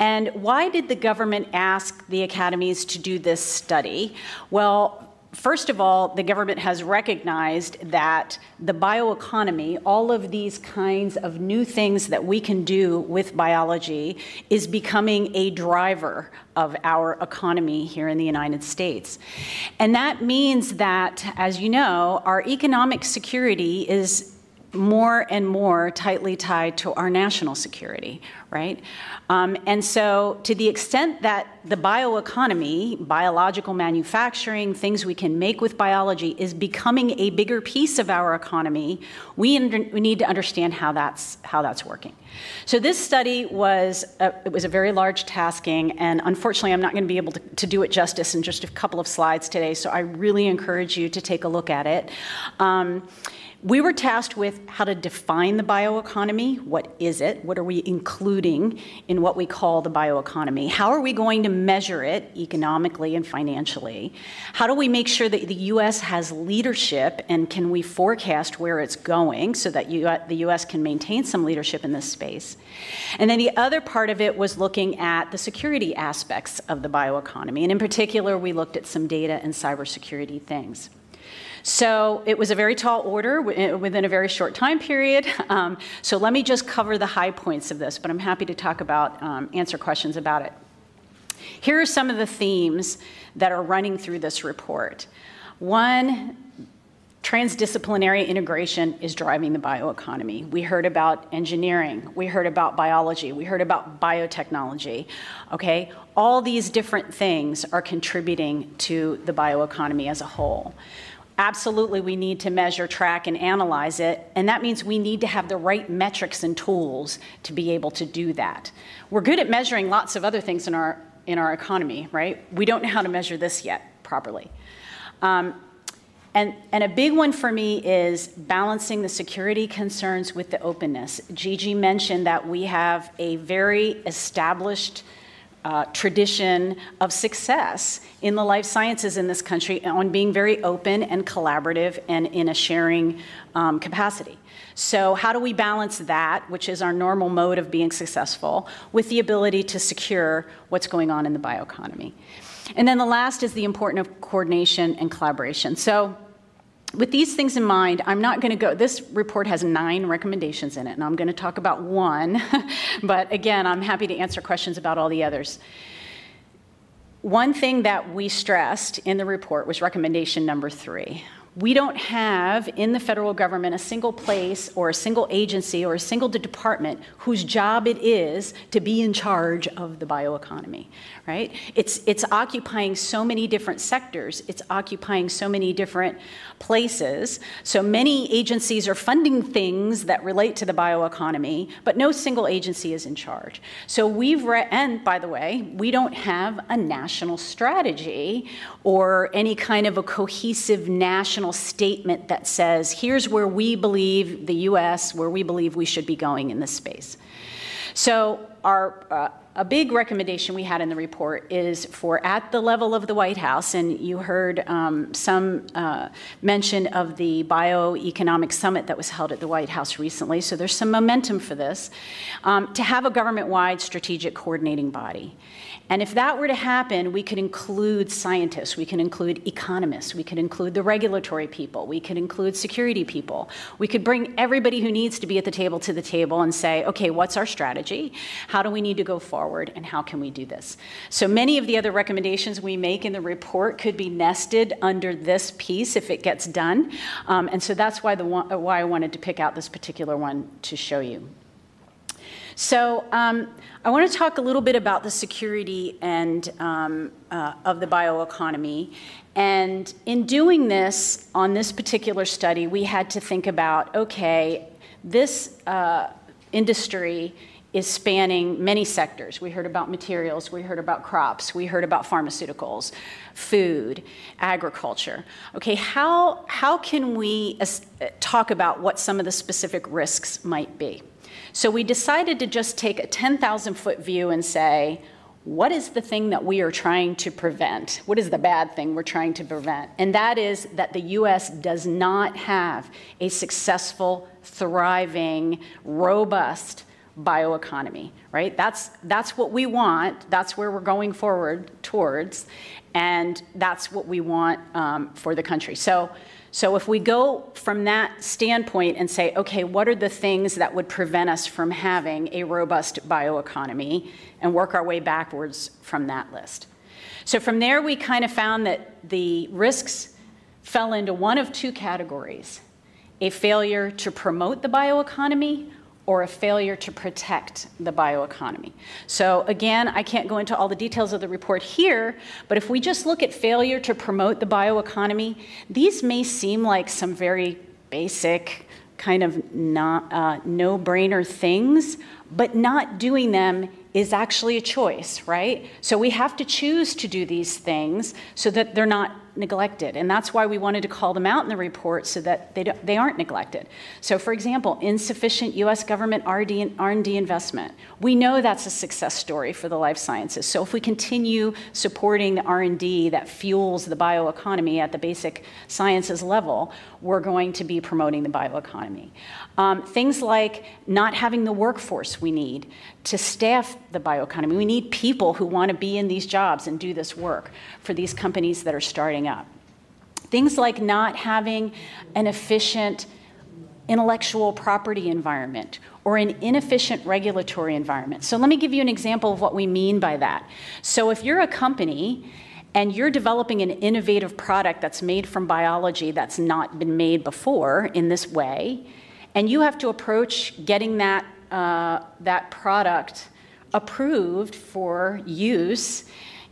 And why did the government ask the academies to do this study? Well, first of all, the government has recognized that the bioeconomy, all of these kinds of new things that we can do with biology, is becoming a driver of our economy here in the United States. And that means that, as you know, our economic security is more and more tightly tied to our national security, right? Um, and so to the extent that the bioeconomy, biological manufacturing, things we can make with biology, is becoming a bigger piece of our economy, we, under, we need to understand how that's, how that's working. So this study was, a, it was a very large tasking, and unfortunately I'm not going to be able to, to do it justice in just a couple of slides today, so I really encourage you to take a look at it. Um, We were tasked with how to define the bioeconomy. What is it? What are we including in what we call the bioeconomy? How are we going to measure it economically and financially? How do we make sure that the U S has leadership, and can we forecast where it's going so that you, the U S can maintain some leadership in this space? And then the other part of it was looking at the security aspects of the bioeconomy. And in particular, we looked at some data and cybersecurity things. So it was a very tall order within a very short time period. Um, so let me just cover the high points of this, but I'm happy to talk about, um, answer questions about it. Here are some of the themes that are running through this report. One, transdisciplinary integration is driving the bioeconomy. We heard about engineering. We heard about biology. We heard about biotechnology. Okay, all these different things are contributing to the bioeconomy as a whole. Absolutely, we need to measure, track, and analyze it, and that means we need to have the right metrics and tools to be able to do that. We're good at measuring lots of other things in our, in our economy, right? We don't know how to measure this yet properly. Um, and, and a big one for me is balancing the security concerns with the openness. Gigi mentioned that we have a very established Uh, tradition of success in the life sciences in this country on being very open and collaborative and in a sharing um, capacity. So how do we balance that, which is our normal mode of being successful, with the ability to secure what's going on in the bioeconomy? And then the last is the importance of coordination and collaboration. So with these things in mind, I'm not going to go, this report has nine recommendations in it, and I'm going to talk about one, but again, I'm happy to answer questions about all the others. One thing that we stressed in the report was recommendation number three, We don't have in the federal government a single place or a single agency or a single department whose job it is to be in charge of the bioeconomy, right? It's, it's occupying so many different sectors. It's occupying so many different places. So many agencies are funding things that relate to the bioeconomy, but no single agency is in charge. So we've, re and by the way, we don't have a national strategy or any kind of a cohesive national statement that says, here's where we believe the U S, where we believe we should be going in this space. So our, uh, a big recommendation we had in the report is for at the level of the White House, and you heard um, some uh, mention of the bioeconomic summit that was held at the White House recently, so there's some momentum for this, um, to have a government-wide strategic coordinating body. And if that were to happen, we could include scientists, we can include economists, we could include the regulatory people, we could include security people. We could bring everybody who needs to be at the table to the table and say, okay, what's our strategy? How do we need to go forward and how can we do this? So many of the other recommendations we make in the report could be nested under this piece if it gets done. Um, and so that's why, the, why I wanted to pick out this particular one to show you. So um, I want to talk a little bit about the security and um, uh, of the bioeconomy. And in doing this, on this particular study, we had to think about, okay, this uh, industry is spanning many sectors. We heard about materials, we heard about crops, we heard about pharmaceuticals, food, agriculture. Okay, how, how can we talk about what some of the specific risks might be? So we decided to just take a ten thousand foot view and say, what is the thing that we are trying to prevent? What is the bad thing we're trying to prevent? And that is that the U S does not have a successful, thriving, robust bioeconomy, right? That's, that's what we want. That's where we're going forward towards. And that's what we want um, for the country. So, so if we go from that standpoint and say, okay, what are the things that would prevent us from having a robust bioeconomy, and work our way backwards from that list. So from there, we kind of found that the risks fell into one of two categories, a failure to promote the bioeconomy or a failure to protect the bioeconomy. So again, I can't go into all the details of the report here, but if we just look at failure to promote the bioeconomy, these may seem like some very basic, kind of not, uh, no-brainer things, but not doing them is actually a choice, right? So we have to choose to do these things so that they're not neglected. And that's why we wanted to call them out in the report so that they, don't, they aren't neglected. So for example, insufficient U S government R and D investment. We know that's a success story for the life sciences. So if we continue supporting the R and D that fuels the bioeconomy at the basic sciences level, we're going to be promoting the bioeconomy. Um, things like not having the workforce we need to staff the bioeconomy. We need people who want to be in these jobs and do this work for these companies that are starting up. Things like not having an efficient intellectual property environment or an inefficient regulatory environment. So let me give you an example of what we mean by that. So if you're a company and you're developing an innovative product that's made from biology that's not been made before in this way, and you have to approach getting that Uh, that product approved for use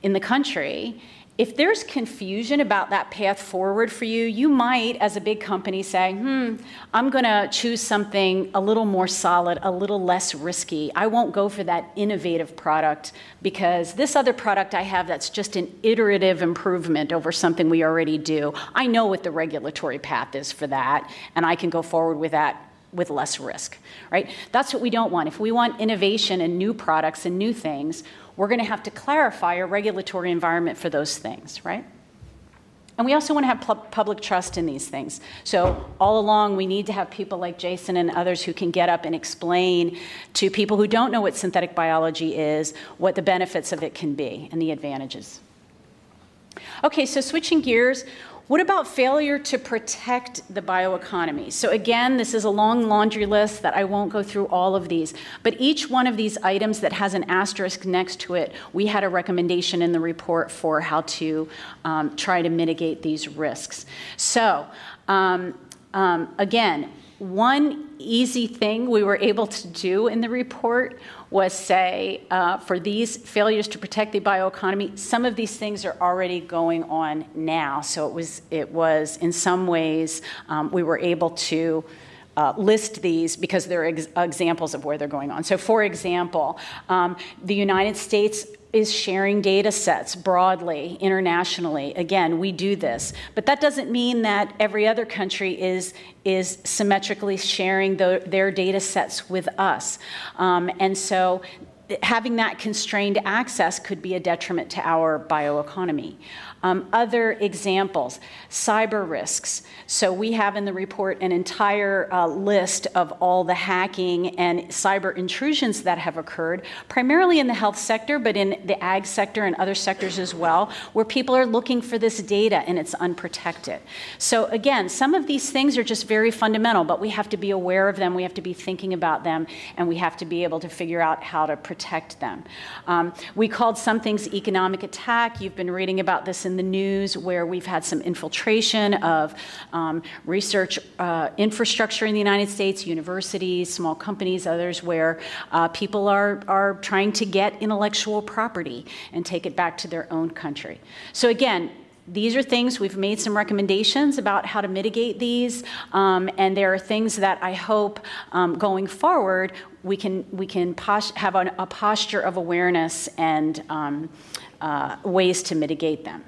in the country, if there's confusion about that path forward for you, you might, as a big company, say, hmm, I'm going to choose something a little more solid, a little less risky. I won't go for that innovative product because this other product I have that's just an iterative improvement over something we already do, I know what the regulatory path is for that, and I can go forward with that with less risk, right? That's what we don't want. If we want innovation and new products and new things, we're going to have to clarify a regulatory environment for those things, right? And we also want to have pu public trust in these things. So all along, we need to have people like Jason and others who can get up and explain to people who don't know what synthetic biology is, what the benefits of it can be and the advantages. Okay, so switching gears, What about failure to protect the bioeconomy? So again, this is a long laundry list that I won't go through all of these, but each one of these items that has an asterisk next to it, we had a recommendation in the report for how to um, try to mitigate these risks. So um, um, again, one easy thing we were able to do in the report was say, uh, for these failures to protect the bioeconomy, some of these things are already going on now. So it was, it was in some ways, um, we were able to Uh, list these because they're ex examples of where they're going on. So for example, um, the United States is sharing data sets broadly, internationally. Again, we do this, but that doesn't mean that every other country is, is symmetrically sharing the, their data sets with us. Um, and so having that constrained access could be a detriment to our bioeconomy. Um, other examples, cyber risks. So we have in the report an entire uh, list of all the hacking and cyber intrusions that have occurred, primarily in the health sector, but in the ag sector and other sectors as well, where people are looking for this data and it's unprotected. So again, some of these things are just very fundamental, but we have to be aware of them, we have to be thinking about them, and we have to be able to figure out how to protect them. Um, we called some things economic attack. You've been reading about this in the news, where we've had some infiltration of um, research uh, infrastructure in the United States, universities, small companies, others, where uh, people are, are trying to get intellectual property and take it back to their own country. So again, these are things, we've made some recommendations about how to mitigate these, um, and there are things that I hope um, going forward we can, we can pos have an, a posture of awareness and um, uh, ways to mitigate them.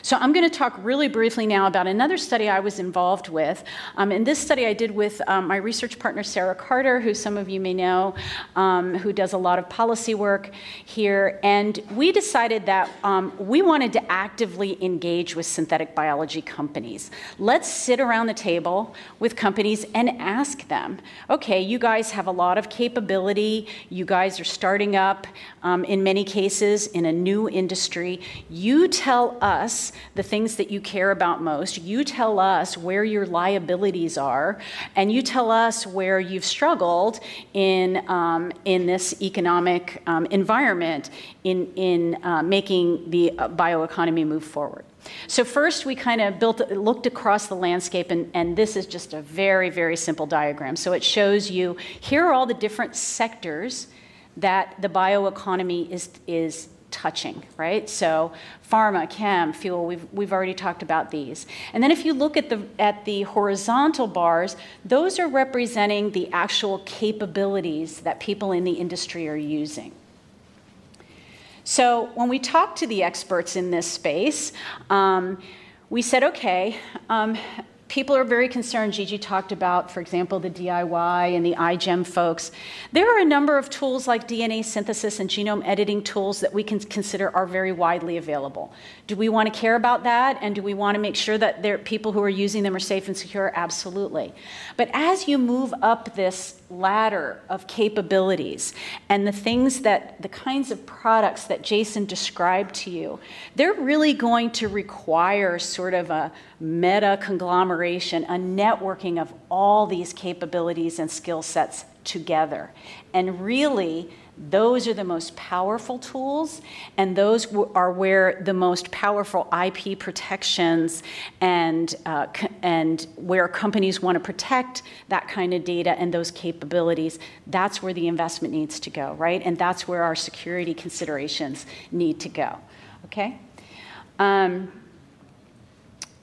So I'm going to talk really briefly now about another study I was involved with. Um, and this study I did with um, my research partner, Sarah Carter, who some of you may know, um, who does a lot of policy work here. And we decided that um, we wanted to actively engage with synthetic biology companies. Let's sit around the table with companies and ask them, okay, you guys have a lot of capability. You guys are starting up, um, in many cases, in a new industry. You tell us the things that you care about most. You tell us where your liabilities are, and you tell us where you've struggled in, um, in this economic um, environment in, in uh, making the bioeconomy move forward. So first, we kind of built, looked across the landscape, and, and this is just a very, very simple diagram. So it shows you, here are all the different sectors that the bioeconomy is, is touching, right? So pharma, chem, fuel, we've, we've already talked about these. And then if you look at the, at the horizontal bars, those are representing the actual capabilities that people in the industry are using. So when we talked to the experts in this space, um, we said, okay, um, people are very concerned. Gigi talked about, for example, the D I Y and the iGEM folks. There are a number of tools like D N A synthesis and genome editing tools that we can consider are very widely available. Do we want to care about that? And do we want to make sure that there, people who are using them are safe and secure? Absolutely. But as you move up this ladder of capabilities and the things that, the kinds of products that Jason described to you, they're really going to require sort of a meta conglomerate, a networking of all these capabilities and skill sets together. And really, those are the most powerful tools, and those are where the most powerful I P protections and, uh, and where companies want to protect that kind of data and those capabilities. That's where the investment needs to go, right? And that's where our security considerations need to go, okay? Um,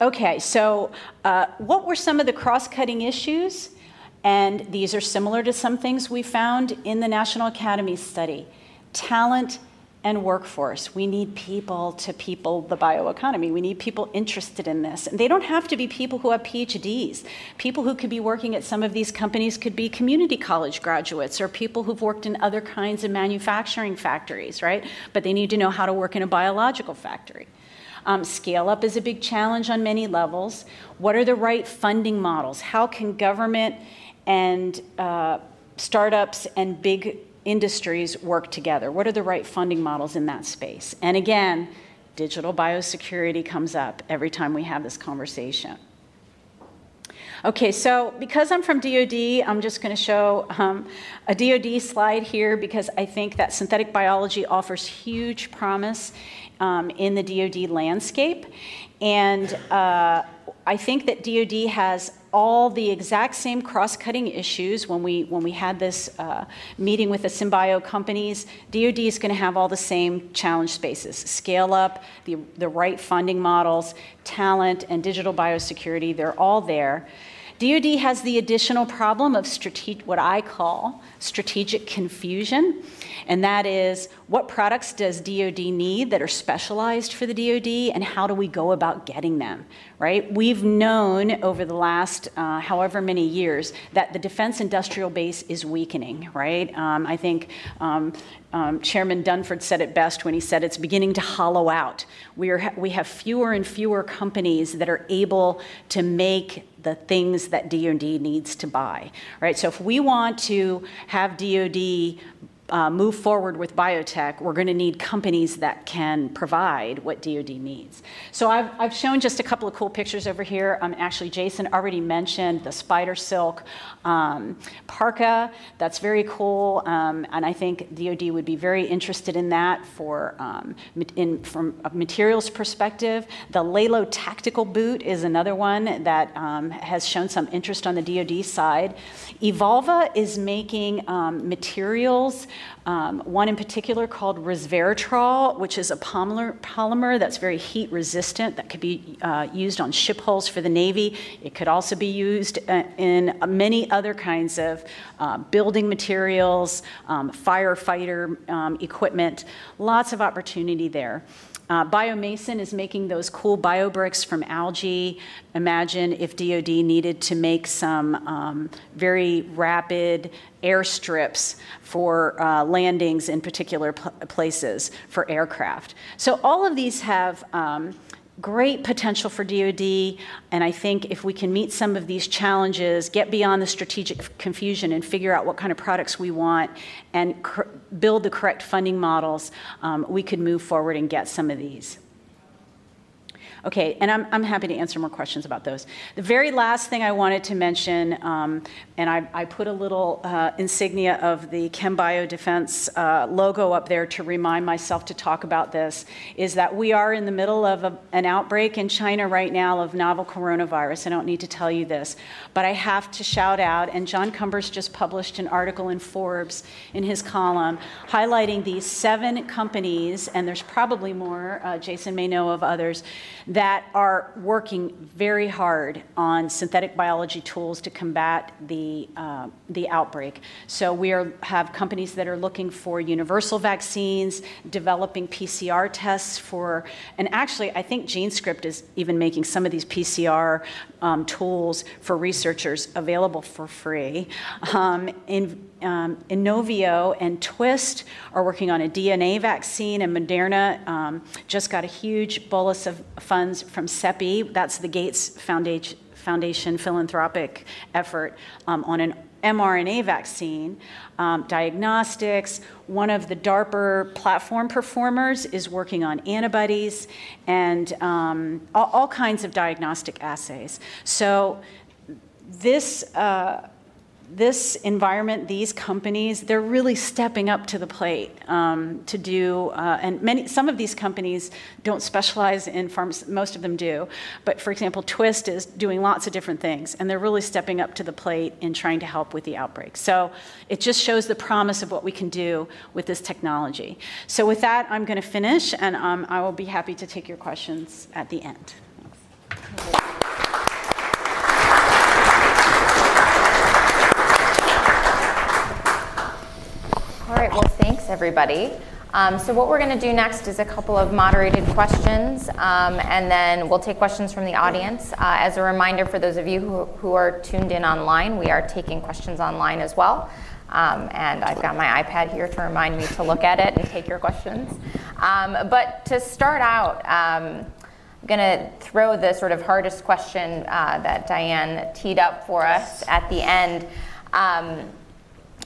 Okay, so uh, what were some of the cross-cutting issues? And these are similar to some things we found in the National Academies study. Talent and workforce. We need people to people the bioeconomy. We need people interested in this. And they don't have to be people who have P H Ds. People who could be working at some of these companies could be community college graduates or people who've worked in other kinds of manufacturing factories, right? But they need to know how to work in a biological factory. Um, scale up is a big challenge on many levels. What are the right funding models? How can government and uh, startups and big industries work together? What are the right funding models in that space? And again, Digital biosecurity comes up every time we have this conversation. Okay, so because I'm from D O D, I'm just going to show um, a D O D slide here because I think that synthetic biology offers huge promise um, in the D O D landscape. And uh, I think that D O D has all the exact same cross-cutting issues. When we, when we had this uh, meeting with the Symbio companies, D O D is going to have all the same challenge spaces: scale up, the, the right funding models, talent, and digital biosecurity. They're all there. D O D has the additional problem of strate- what I call strategic confusion, and that is, what products does D O D need that are specialized for the D O D, and how do we go about getting them, right? We've known over the last uh, however many years that the defense industrial base is weakening, right? Um, I think um, um, Chairman Dunford said it best when he said it's beginning to hollow out. We, are, we have fewer and fewer companies that are able to make the things that D O D needs to buy, right? So if we want to have D O D uh, move forward with biotech, we're going to need companies that can provide what D O D needs. So I've, I've shown just a couple of cool pictures over here. Um, actually, Jason already mentioned the spider silk um, parka. That's very cool, um, and I think D O D would be very interested in that for um, in, from a materials perspective. The Lalo tactical boot is another one that um, has shown some interest on the D O D side. Evolva is making um, materials. Um, one in particular called resveratrol, which is a polymer, polymer that's very heat resistant that could be uh, used on ship hulls for the Navy. It could also be used uh, in many other kinds of uh, building materials, um, firefighter um, equipment, lots of opportunity there. Uh, BioMason is making those cool biobricks from algae. Imagine if D O D needed to make some um, very rapid airstrips for uh, landings in particular pl places for aircraft. So all of these have um, great potential for D O D, and I think if we can meet some of these challenges, get beyond the strategic confusion and figure out what kind of products we want and build the correct funding models, um, we could move forward and get some of these. Okay, and I'm, I'm happy to answer more questions about those. The very last thing I wanted to mention, um, and I, I put a little uh, insignia of the ChemBio Defense uh, logo up there to remind myself to talk about this, is that we are in the middle of a, an outbreak in China right now of novel coronavirus. I don't need to tell you this, but I have to shout out, and John Cumbers just published an article in Forbes in his column highlighting these seven companies, and there's probably more, uh, Jason may know of others, that are working very hard on synthetic biology tools to combat the, uh, the outbreak. So we are, have companies that are looking for universal vaccines, developing P C R tests for, and actually I think GeneScript is even making some of these P C R um, tools for researchers available for free. Um, in, Um, Innovio and Twist are working on a D N A vaccine, and Moderna um, just got a huge bolus of funds from SEPI. That's the Gates Foundation, Foundation philanthropic effort um, on an mRNA vaccine. Um, diagnostics, one of the DARPA platform performers is working on antibodies and um, all, all kinds of diagnostic assays. So this uh, This environment, these companies, they're really stepping up to the plate um, to do, uh, and many, some of these companies don't specialize in pharma, most of them do, but for example, Twist is doing lots of different things, and they're really stepping up to the plate in trying to help with the outbreak. So it just shows the promise of what we can do with this technology. So with that, I'm going to finish, and um, I will be happy to take your questions at the end. All right, well, thanks, everybody. Um, so what we're going to do next is a couple of moderated questions, um, and then we'll take questions from the audience. Uh, as a reminder, for those of you who, who are tuned in online, we are taking questions online as well. Um, and I've got my iPad here to remind me to look at it and take your questions. Um, but to start out, um, I'm going to throw the sort of hardest question uh, that Diane teed up for us at the end. Um,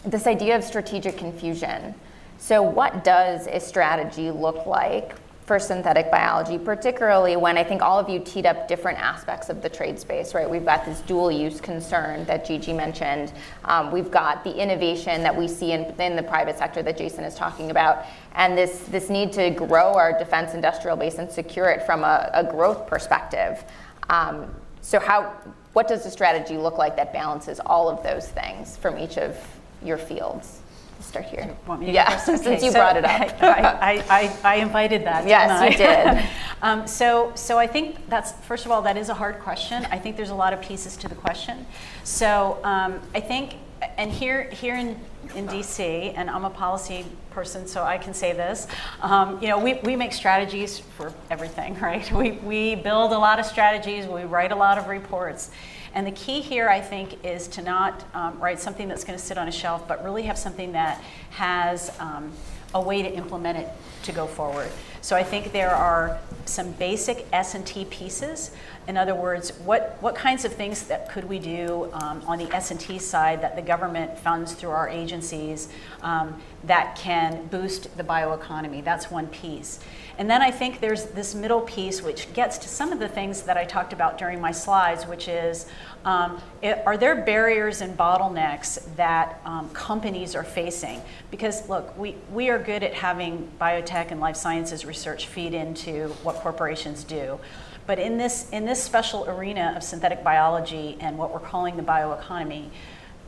This idea of strategic confusion. So what does a strategy look like for synthetic biology, particularly when I think all of you teed up different aspects of the trade space, right? We've got this dual use concern that Gigi mentioned. Um, we've got the innovation that we see in, in the private sector that Jason is talking about, and this, this need to grow our defense industrial base and secure it from a, a growth perspective. Um, so how, what does the strategy look like that balances all of those things from each of your fields? Start here. Want me to yeah, okay. Since you so brought it up. I, I, I invited that. Yes, you did. um, so, so I think that's, first of all, that is a hard question. I think there's a lot of pieces to the question. So um, I think, and here, here in, in D C, and I'm a policy person, so I can say this, um, you know, we, we make strategies for everything, right? We, we build a lot of strategies, we write a lot of reports. And the key here, I think, is to not um, write something that's going to sit on a shelf, but really have something that has um, a way to implement it to go forward. So I think there are some basic S and T pieces. In other words, what, what kinds of things that could we do um, on the S and T side that the government funds through our agencies um, that can boost the bioeconomy? That's one piece. And then I think there's this middle piece, which gets to some of the things that I talked about during my slides, which is, um, it, are there barriers and bottlenecks that um, companies are facing? Because look, we, we are good at having biotech and life sciences research feed into what corporations do. But in this, in this special arena of synthetic biology and what we're calling the bioeconomy,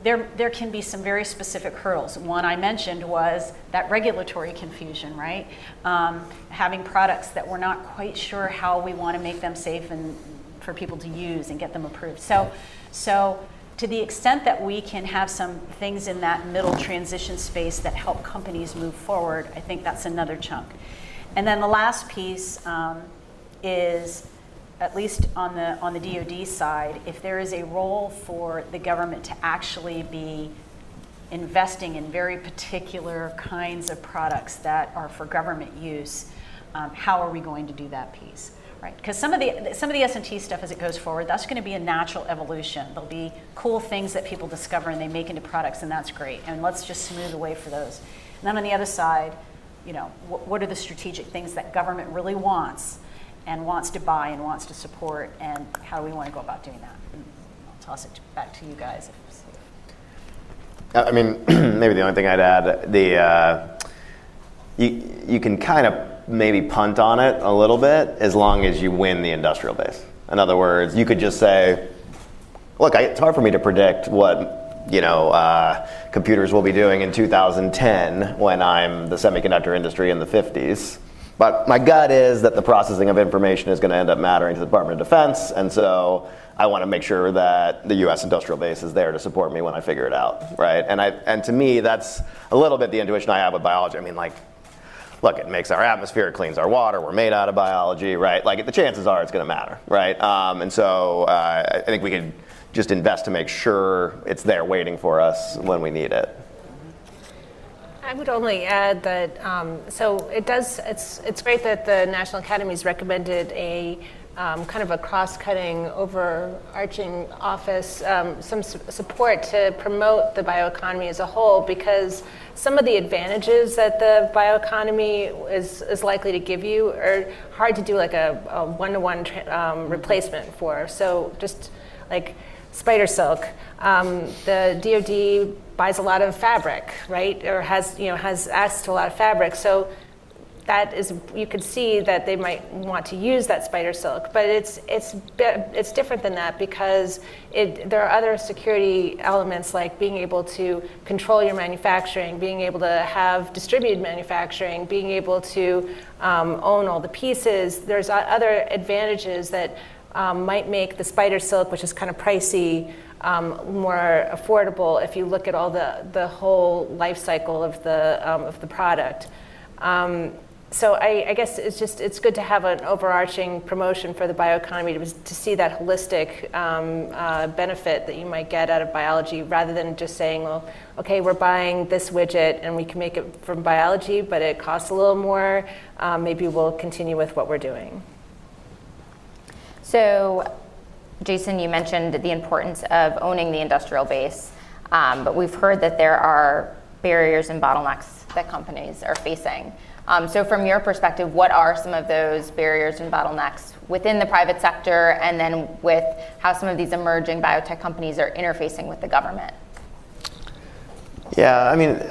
There, there can be some very specific hurdles. One I mentioned was that regulatory confusion, right? Um, having products that we're not quite sure how we want to make them safe and for people to use and get them approved. So, so to the extent that we can have some things in that middle transition space that help companies move forward, I think that's another chunk. And then the last piece um, is, at least on the, on the D O D side, if there is a role for the government to actually be investing in very particular kinds of products that are for government use, um, how are we going to do that piece, right? Because some of the, some of the S and T stuff as it goes forward, that's gonna be a natural evolution. There'll be cool things that people discover and they make into products, and that's great. And let's just smooth the way for those. And then on the other side, you know, wh what are the strategic things that government really wants and wants to buy and wants to support, and how do we want to go about doing that? And I'll toss it back to you guys. I mean, maybe the only thing I'd add, the uh, you, you can kind of maybe punt on it a little bit as long as you win the industrial base. In other words, you could just say, look, I, it's hard for me to predict what you know, uh, computers will be doing in two thousand ten when I'm the semiconductor industry in the fifties. But my gut is that the processing of information is going to end up mattering to the Department of Defense, and so I want to make sure that the U S industrial base is there to support me when I figure it out, right? And I, and to me, that's a little bit the intuition I have with biology. I mean, like, look, it makes our atmosphere, it cleans our water, we're made out of biology, right? Like, the chances are it's going to matter, right? Um, and so uh, I think we could just invest to make sure it's there waiting for us when we need it. I would only add that, um, so it does, it's, it's great that the National Academies recommended a um, kind of a cross-cutting, overarching office, um, some su support to promote the bioeconomy as a whole, because some of the advantages that the bioeconomy is, is likely to give you are hard to do like a one-to-one um, replacement for. So just like spider silk, um, the D O D buys a lot of fabric, right? Or has, you know, has access to a lot of fabric. So that is, you could see that they might want to use that spider silk, but it's, it's, it's different than that, because it, there are other security elements, like being able to control your manufacturing, being able to have distributed manufacturing, being able to um, own all the pieces. There's other advantages that um, might make the spider silk, which is kind of pricey, Um, more affordable if you look at all the the whole life cycle of the um, of the product. Um, so I, I guess it's just it's good to have an overarching promotion for the bioeconomy to, to see that holistic um, uh, benefit that you might get out of biology, rather than just saying, well, okay, we're buying this widget and we can make it from biology, but it costs a little more. Um, maybe we'll continue with what we're doing. So, Jason, you mentioned the importance of owning the industrial base, um, but we've heard that there are barriers and bottlenecks that companies are facing. Um, so from your perspective, what are some of those barriers and bottlenecks within the private sector, and then with how some of these emerging biotech companies are interfacing with the government? Yeah, I mean,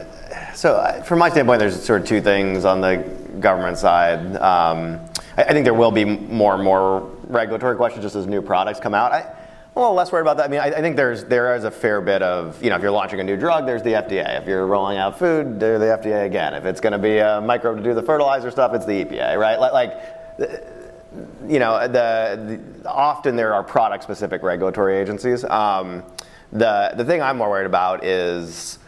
so from my standpoint, there's sort of two things on the government side. Um, I, I think there will be more and more regulatory questions just as new products come out. I, I'm a little less worried about that. I mean, I, I think there's there is a fair bit of, you know, if you're launching a new drug, there's the F D A. If you're rolling out food, they're the F D A again. If it's going to be a microbe to do the fertilizer stuff, it's the E P A, right? Like, you know, the, the often there are product-specific regulatory agencies. Um, the the thing I'm more worried about is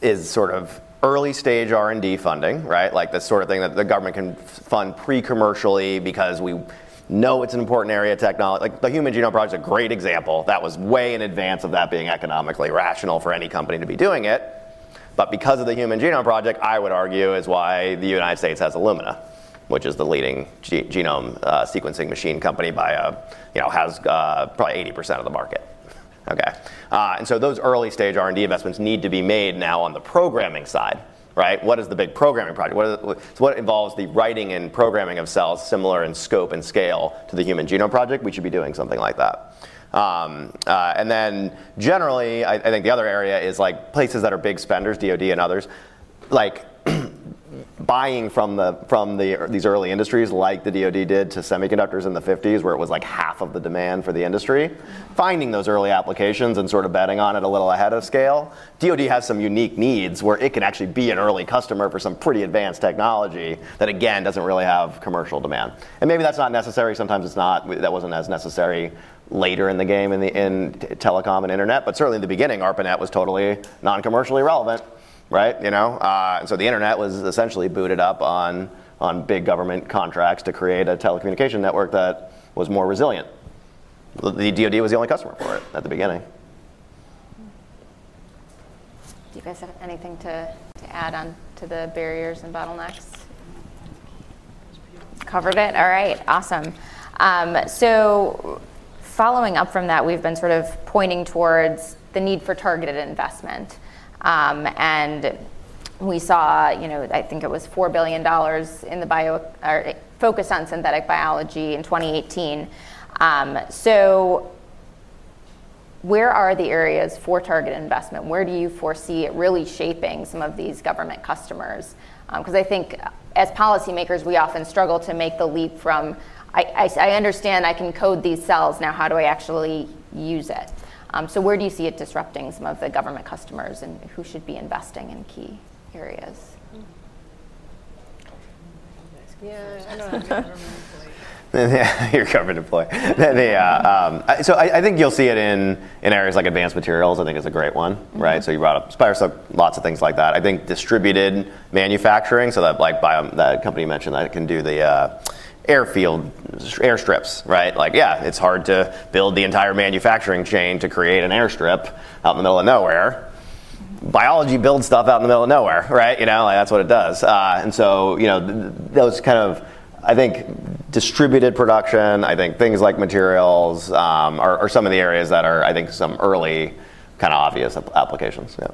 is sort of early stage R and D funding, right? Like the sort of thing that the government can fund pre-commercially because we know it's an important area of technology. Like the Human Genome Project is a great example. That was way in advance of that being economically rational for any company to be doing it. But because of the Human Genome Project, I would argue is why the United States has Illumina, which is the leading ge- genome uh, sequencing machine company by a, you know, has uh, probably eighty percent of the market. Okay, uh, and so those early stage R and D investments need to be made now on the programming side. Right? What is the big programming project? What, is, so what involves the writing and programming of cells similar in scope and scale to the Human Genome Project? We should be doing something like that. Um, uh, and then generally, I, I think the other area is like places that are big spenders, D O D and others, like buying from the from the these early industries like the D O D did to semiconductors in the fifties, where it was like half of the demand for the industry, finding those early applications and sort of betting on it a little ahead of scale. D O D has some unique needs where it can actually be an early customer for some pretty advanced technology that again doesn't really have commercial demand. And maybe that's not necessary, sometimes it's not, that wasn't as necessary later in the game in the in t- telecom and internet, but certainly in the beginning ARPANET was totally non-commercially relevant. Right, you know, uh, and so the internet was essentially booted up on on big government contracts to create a telecommunication network that was more resilient. The D O D was the only customer for it at the beginning. Do you guys have anything to, to add on to the barriers and bottlenecks? Covered it. All right, awesome. Um, so, following up from that, we've been sort of pointing towards the need for targeted investment. Um, and we saw, you know, I think it was four billion dollars in the bio, or focused on synthetic biology in twenty eighteen. Um, so where are the areas for target investment? Where do you foresee it really shaping some of these government customers? Because um, I think as policymakers, we often struggle to make the leap from, I, I, I understand I can code these cells, now how do I actually use it? Um, so where do you see it disrupting some of the government customers and who should be investing in key areas? Yeah, I don't know. Yeah, you're a government employee. The, uh, um, I, so I, I think you'll see it in, in areas like advanced materials, I think is a great one, mm-hmm. right? So you brought up Spire, so lots of things like that. I think distributed manufacturing, so that like bio, that company you mentioned that can do the uh, airfield, airstrips, right? Like, yeah, it's hard to build the entire manufacturing chain to create an airstrip out in the middle of nowhere. Biology builds stuff out in the middle of nowhere, right? You know, like that's what it does. Uh, and so, you know, th- those kind of, I think, distributed production, I think things like materials um, are, are some of the areas that are, I think, some early kind of obvious applications, yeah.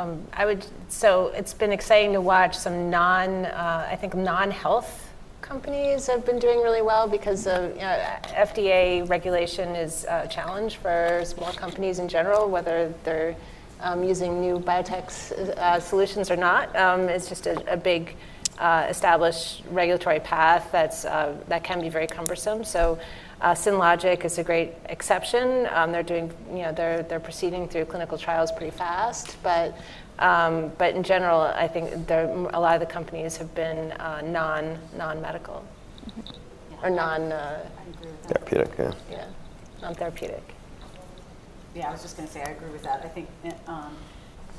Um, I would, so it's been exciting to watch some non, uh, I think, non-health companies have been doing really well because of, you know, F D A regulation is a challenge for small companies in general, whether they're um, using new biotech uh, solutions or not. Um, it's just a, a big uh, established regulatory path that's uh, that can be very cumbersome. So uh, Synlogic is a great exception. Um, they're doing, you know, they're they're proceeding through clinical trials pretty fast, but Um, but in general, I think there, a lot of the companies have been uh, non non-medical or non uh, therapeutic. Yeah, yeah, non-therapeutic. Yeah, I was just going to say I agree with that. I think um,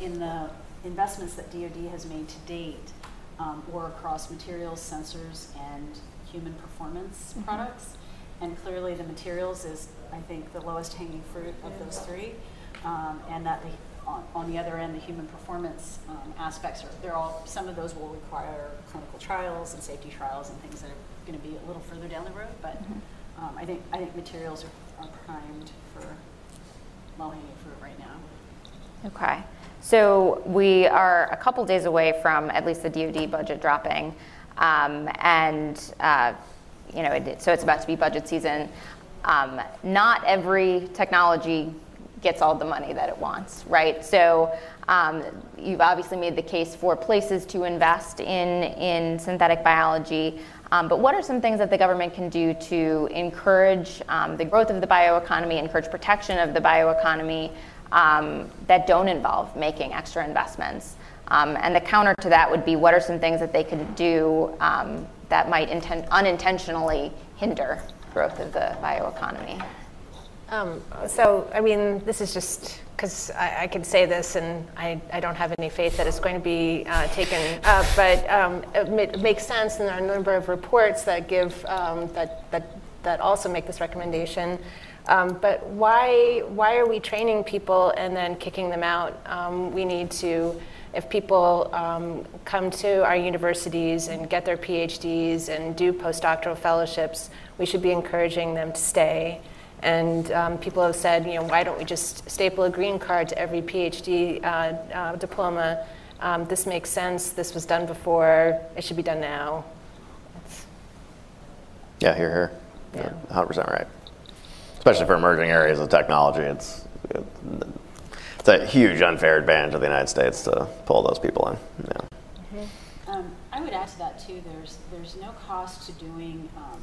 in the investments that D O D has made to date, um, or across materials, sensors, and human performance mm-hmm. products, and clearly the materials is I think the lowest hanging fruit of those three, um, and that. The, On, on the other end, the human performance um, aspects are, they're all, some of those will require clinical trials and safety trials and things that are going to be a little further down the road, but um, I think I think materials are, are primed for low-hanging fruit right now. Okay. So we are a couple days away from at least the D O D budget dropping. Um, and, uh, you know, it, so it's about to be budget season. Um, not every technology gets all the money that it wants, right? So um, you've obviously made the case for places to invest in, in synthetic biology. Um, but what are some things that the government can do to encourage um, the growth of the bioeconomy, encourage protection of the bioeconomy um, that don't involve making extra investments? Um, and the counter to that would be, what are some things that they could do um, that might inten- unintentionally hinder growth of the bioeconomy? Um, so, I mean, this is just because I, I could say this, and I, I don't have any faith that it's going to be uh, taken up, but um, it, ma- it makes sense, and there are a number of reports that give um, that that that also make this recommendation. Um, but why why are we training people and then kicking them out? Um, we need to. If people um, come to our universities and get their PhDs and do postdoctoral fellowships, we should be encouraging them to stay. And um, people have said, you know, why don't we just staple a green card to every PhD uh, uh, diploma? Um, this makes sense. This was done before. It should be done now. That's... Yeah, hear, hear. Yeah. one hundred percent right. Especially for emerging areas of technology. It's. It, It's a huge unfair advantage of the United States to pull those people in. Yeah. Mm-hmm. Um, I would add to that too. There's there's no cost to doing um,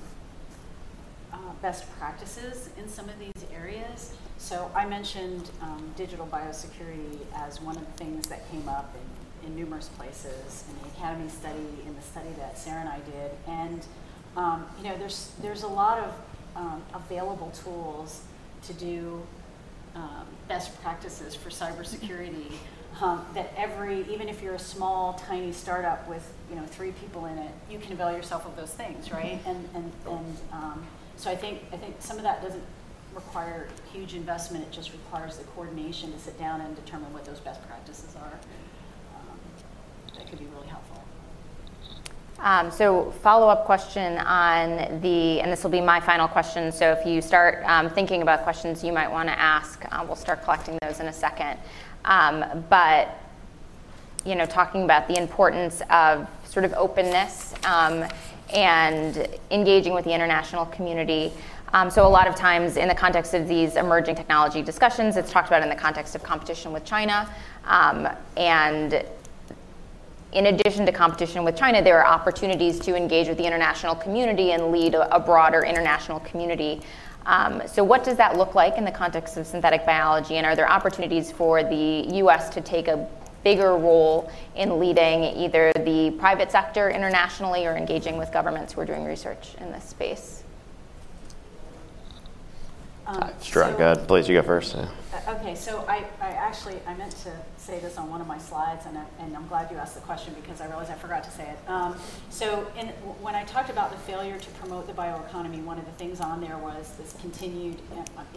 uh, best practices in some of these areas. So I mentioned um, digital biosecurity as one of the things that came up in, in numerous places in the Academy study, in the study that Sarah and I did, and um, you know there's there's a lot of um, available tools to do. Um, best practices for cybersecurity um, that every, even if you're a small, tiny startup with you know three people in it, you can avail yourself of those things, right? And and and um, so I think I think some of that doesn't require huge investment. It just requires the coordination to sit down and determine what those best practices are. Um, that could be really helpful. Um, so follow-up question on the, and this will be my final question, so if you start um, thinking about questions you might want to ask, uh, we'll start collecting those in a second. Um, but, you know, talking about the importance of sort of openness um, and engaging with the international community. Um, so a lot of times in the context of these emerging technology discussions, it's talked about in the context of competition with China um, and in addition to competition with China, there are opportunities to engage with the international community and lead a broader international community. Um, so what does that look like in the context of synthetic biology, and are there opportunities for the U S to take a bigger role in leading either the private sector internationally or engaging with governments who are doing research in this space? Um, sure, so, go ahead. Please, you go first. Yeah. Okay, so I, I actually, I meant to say this on one of my slides, and, I, and I'm glad you asked the question because I realized I forgot to say it. Um, so in, when I talked about the failure to promote the bioeconomy, one of the things on there was this continued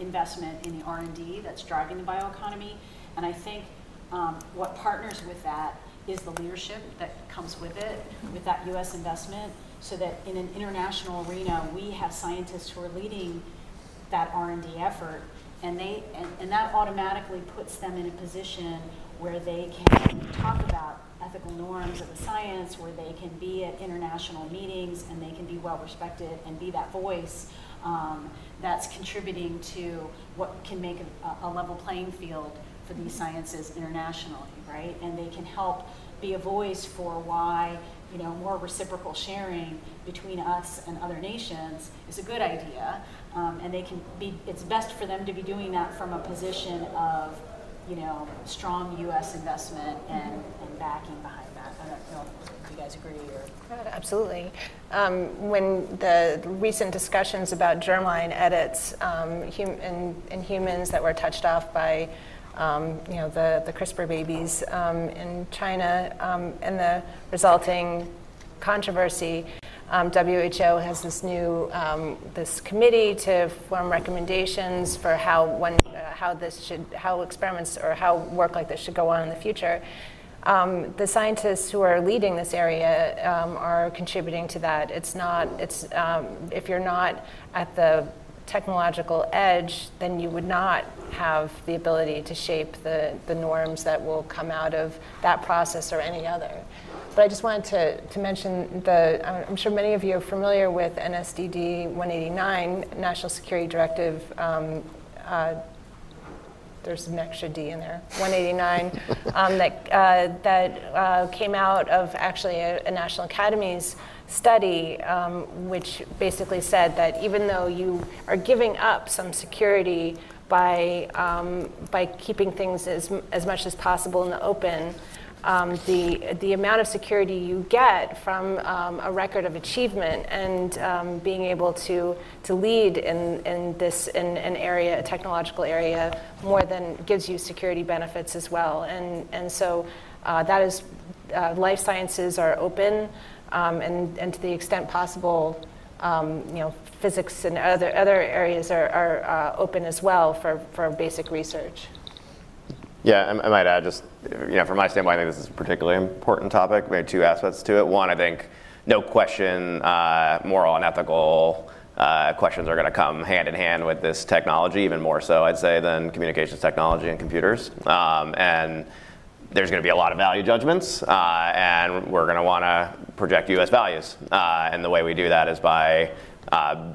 investment in the R and D that's driving the bioeconomy. And I think um, what partners with that is the leadership that comes with it, with that U S investment, so that in an international arena, we have scientists who are leading that R and D effort, and they and, and that automatically puts them in a position where they can talk about ethical norms of the science, where they can be at international meetings, and they can be well respected and be that voice um, that's contributing to what can make a, a level playing field for these sciences internationally, right? And they can help be a voice for why you know more reciprocal sharing between us and other nations is a good idea. Um, and they can be, it's best for them to be doing that from a position of, you know, strong U S investment and, and backing behind that. I don't know if you guys agree or... Absolutely. Um, when the recent discussions about germline edits um, hum- in, in humans that were touched off by, um, you know, the, the CRISPR babies um, in China um, and the resulting controversy, Um, W H O has this new um, this committee to form recommendations for how one uh, how this should how experiments or how work like this should go on in the future. Um, the scientists who are leading this area um, are contributing to that. It's not it's um, if you're not at the technological edge, then you would not have the ability to shape the, the norms that will come out of that process or any other. But I just wanted to, to mention the, I'm sure many of you are familiar with N S D D one eighty-nine, National Security Directive, um, uh, there's an extra D in there, one eighty-nine, um, that, uh, that uh, came out of actually a, a National Academies study, um, which basically said that even though you are giving up some security by, um, by keeping things as, as much as possible in the open, Um, the, the amount of security you get from um, a record of achievement and um, being able to, to lead in, in this, in an area, a technological area, more than gives you security benefits as well. And, and so uh, that is, uh, life sciences are open, um, and, and to the extent possible, um, you know, physics and other, other areas are, are uh, open as well for, for basic research. Yeah, I might add just, you know, from my standpoint, I think this is a particularly important topic. There are two aspects to it. One, I think, no question, uh, moral and ethical uh, questions are going to come hand in hand with this technology, even more so, I'd say, than communications technology and computers. Um, and there's going to be a lot of value judgments, uh, and we're going to want to project U S values. Uh, and the way we do that is by uh,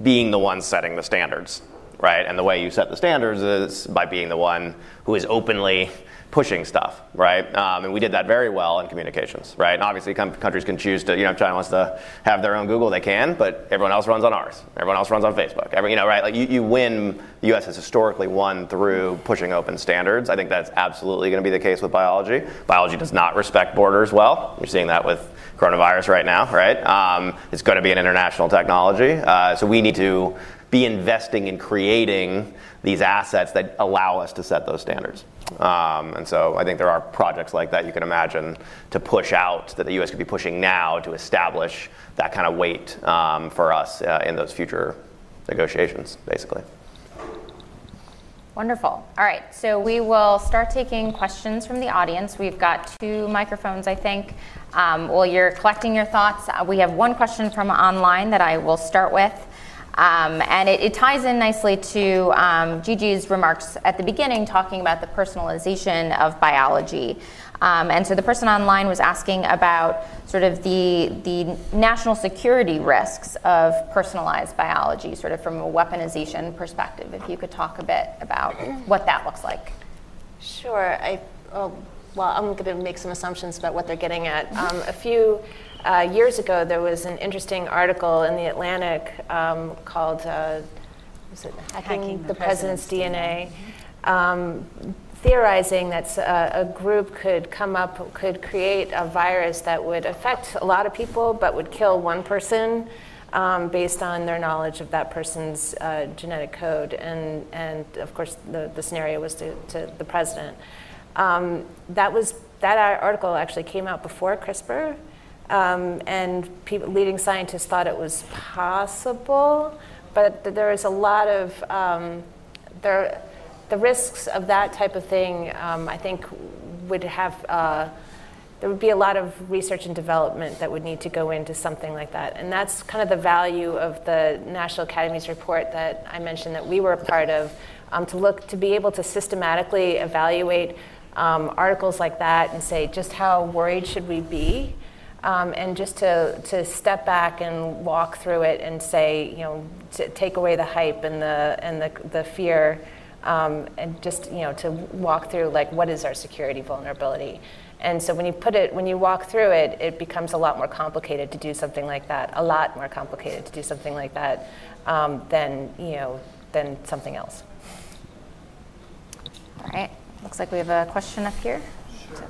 being the ones setting the standards. Right, and the way you set the standards is by being the one who is openly pushing stuff, right? Um, and we did that very well in communications, right? And obviously, com countries can choose to, you know, if China wants to have their own Google, they can, but everyone else runs on ours. Everyone else runs on Facebook. Every, you know, right? Like you, you win. The U S has historically won through pushing open standards. I think that's absolutely going to be the case with biology. Biology does not respect borders well. You're seeing that with coronavirus right now, right? Um, it's going to be an international technology, uh, so we need to be investing in creating these assets that allow us to set those standards. Um, and so I think there are projects like that you can imagine to push out, that the U S could be pushing now to establish that kind of weight um, for us uh, in those future negotiations, basically. Wonderful. All right, so we will start taking questions from the audience. We've got two microphones, I think. Um, while you're collecting your thoughts, uh, we have one question from online that I will start with. Um, and it, it ties in nicely to um, Gigi's remarks at the beginning, talking about the personalization of biology. Um, and so the person online was asking about sort of the, the national security risks of personalized biology, sort of from a weaponization perspective, if you could talk a bit about what that looks like. Sure. I, oh, well, I'm going to make some assumptions about what they're getting at. Um, a few... Uh, years ago, there was an interesting article in The Atlantic um, called uh, was it Hacking, Hacking the, the President's, President's D N A, um, theorizing that uh, a group could come up, could create a virus that would affect a lot of people but would kill one person um, based on their knowledge of that person's uh, genetic code. And, and of course, the, the scenario was to, to the president. Um, that, was, that article actually came out before CRISPR. Um, and people, leading scientists thought it was possible, but th there is a lot of um, there, the risks of that type of thing. Um, I think would have uh, there would be a lot of research and development that would need to go into something like that, and that's kind of the value of the National Academies report that I mentioned that we were a part of, um, to look to be able to systematically evaluate um, articles like that and say just how worried should we be. Um, and just to, to step back and walk through it and say, you know, to take away the hype and the, and the, the fear, um, and just, you know, to walk through, like, what is our security vulnerability? And so when you put it, when you walk through it, it becomes a lot more complicated to do something like that, a lot more complicated to do something like that um, than, you know, than something else. All right. Looks like we have a question up here. Sure.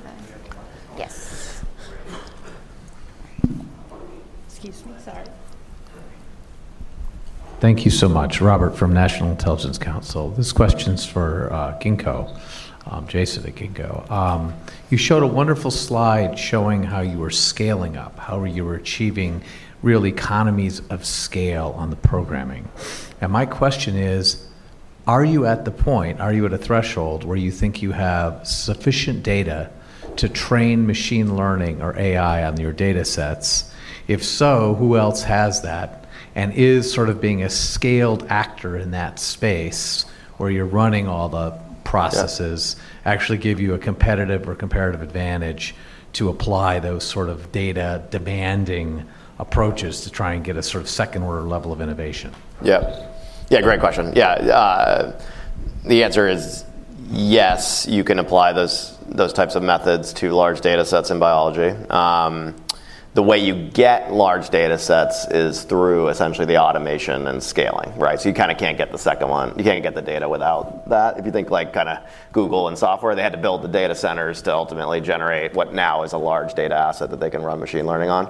Yes. Excuse me, sorry. Thank you so much. Robert from National Intelligence Council. This question's for uh, Ginkgo, um, Jason at Ginkgo. Um, you showed a wonderful slide showing how you were scaling up, how you were achieving real economies of scale on the programming. And my question is, are you at the point, are you at a threshold where you think you have sufficient data to train machine learning or A I on your data sets? If so, who else has that? and is sort of being a scaled actor in that space where you're running all the processes, yeah. actually give you a competitive or comparative advantage to apply those sort of data demanding approaches to try and get a sort of second order level of innovation? Yeah, yeah, great question. Yeah, uh, the answer is yes, you can apply those those types of methods to large data sets in biology. Um, the way you get large data sets is through essentially the automation and scaling, right? So you kind of can't get the second one. You can't get the data without that. If you think like kind of Google and software, they had to build the data centers to ultimately generate what now is a large data asset that they can run machine learning on.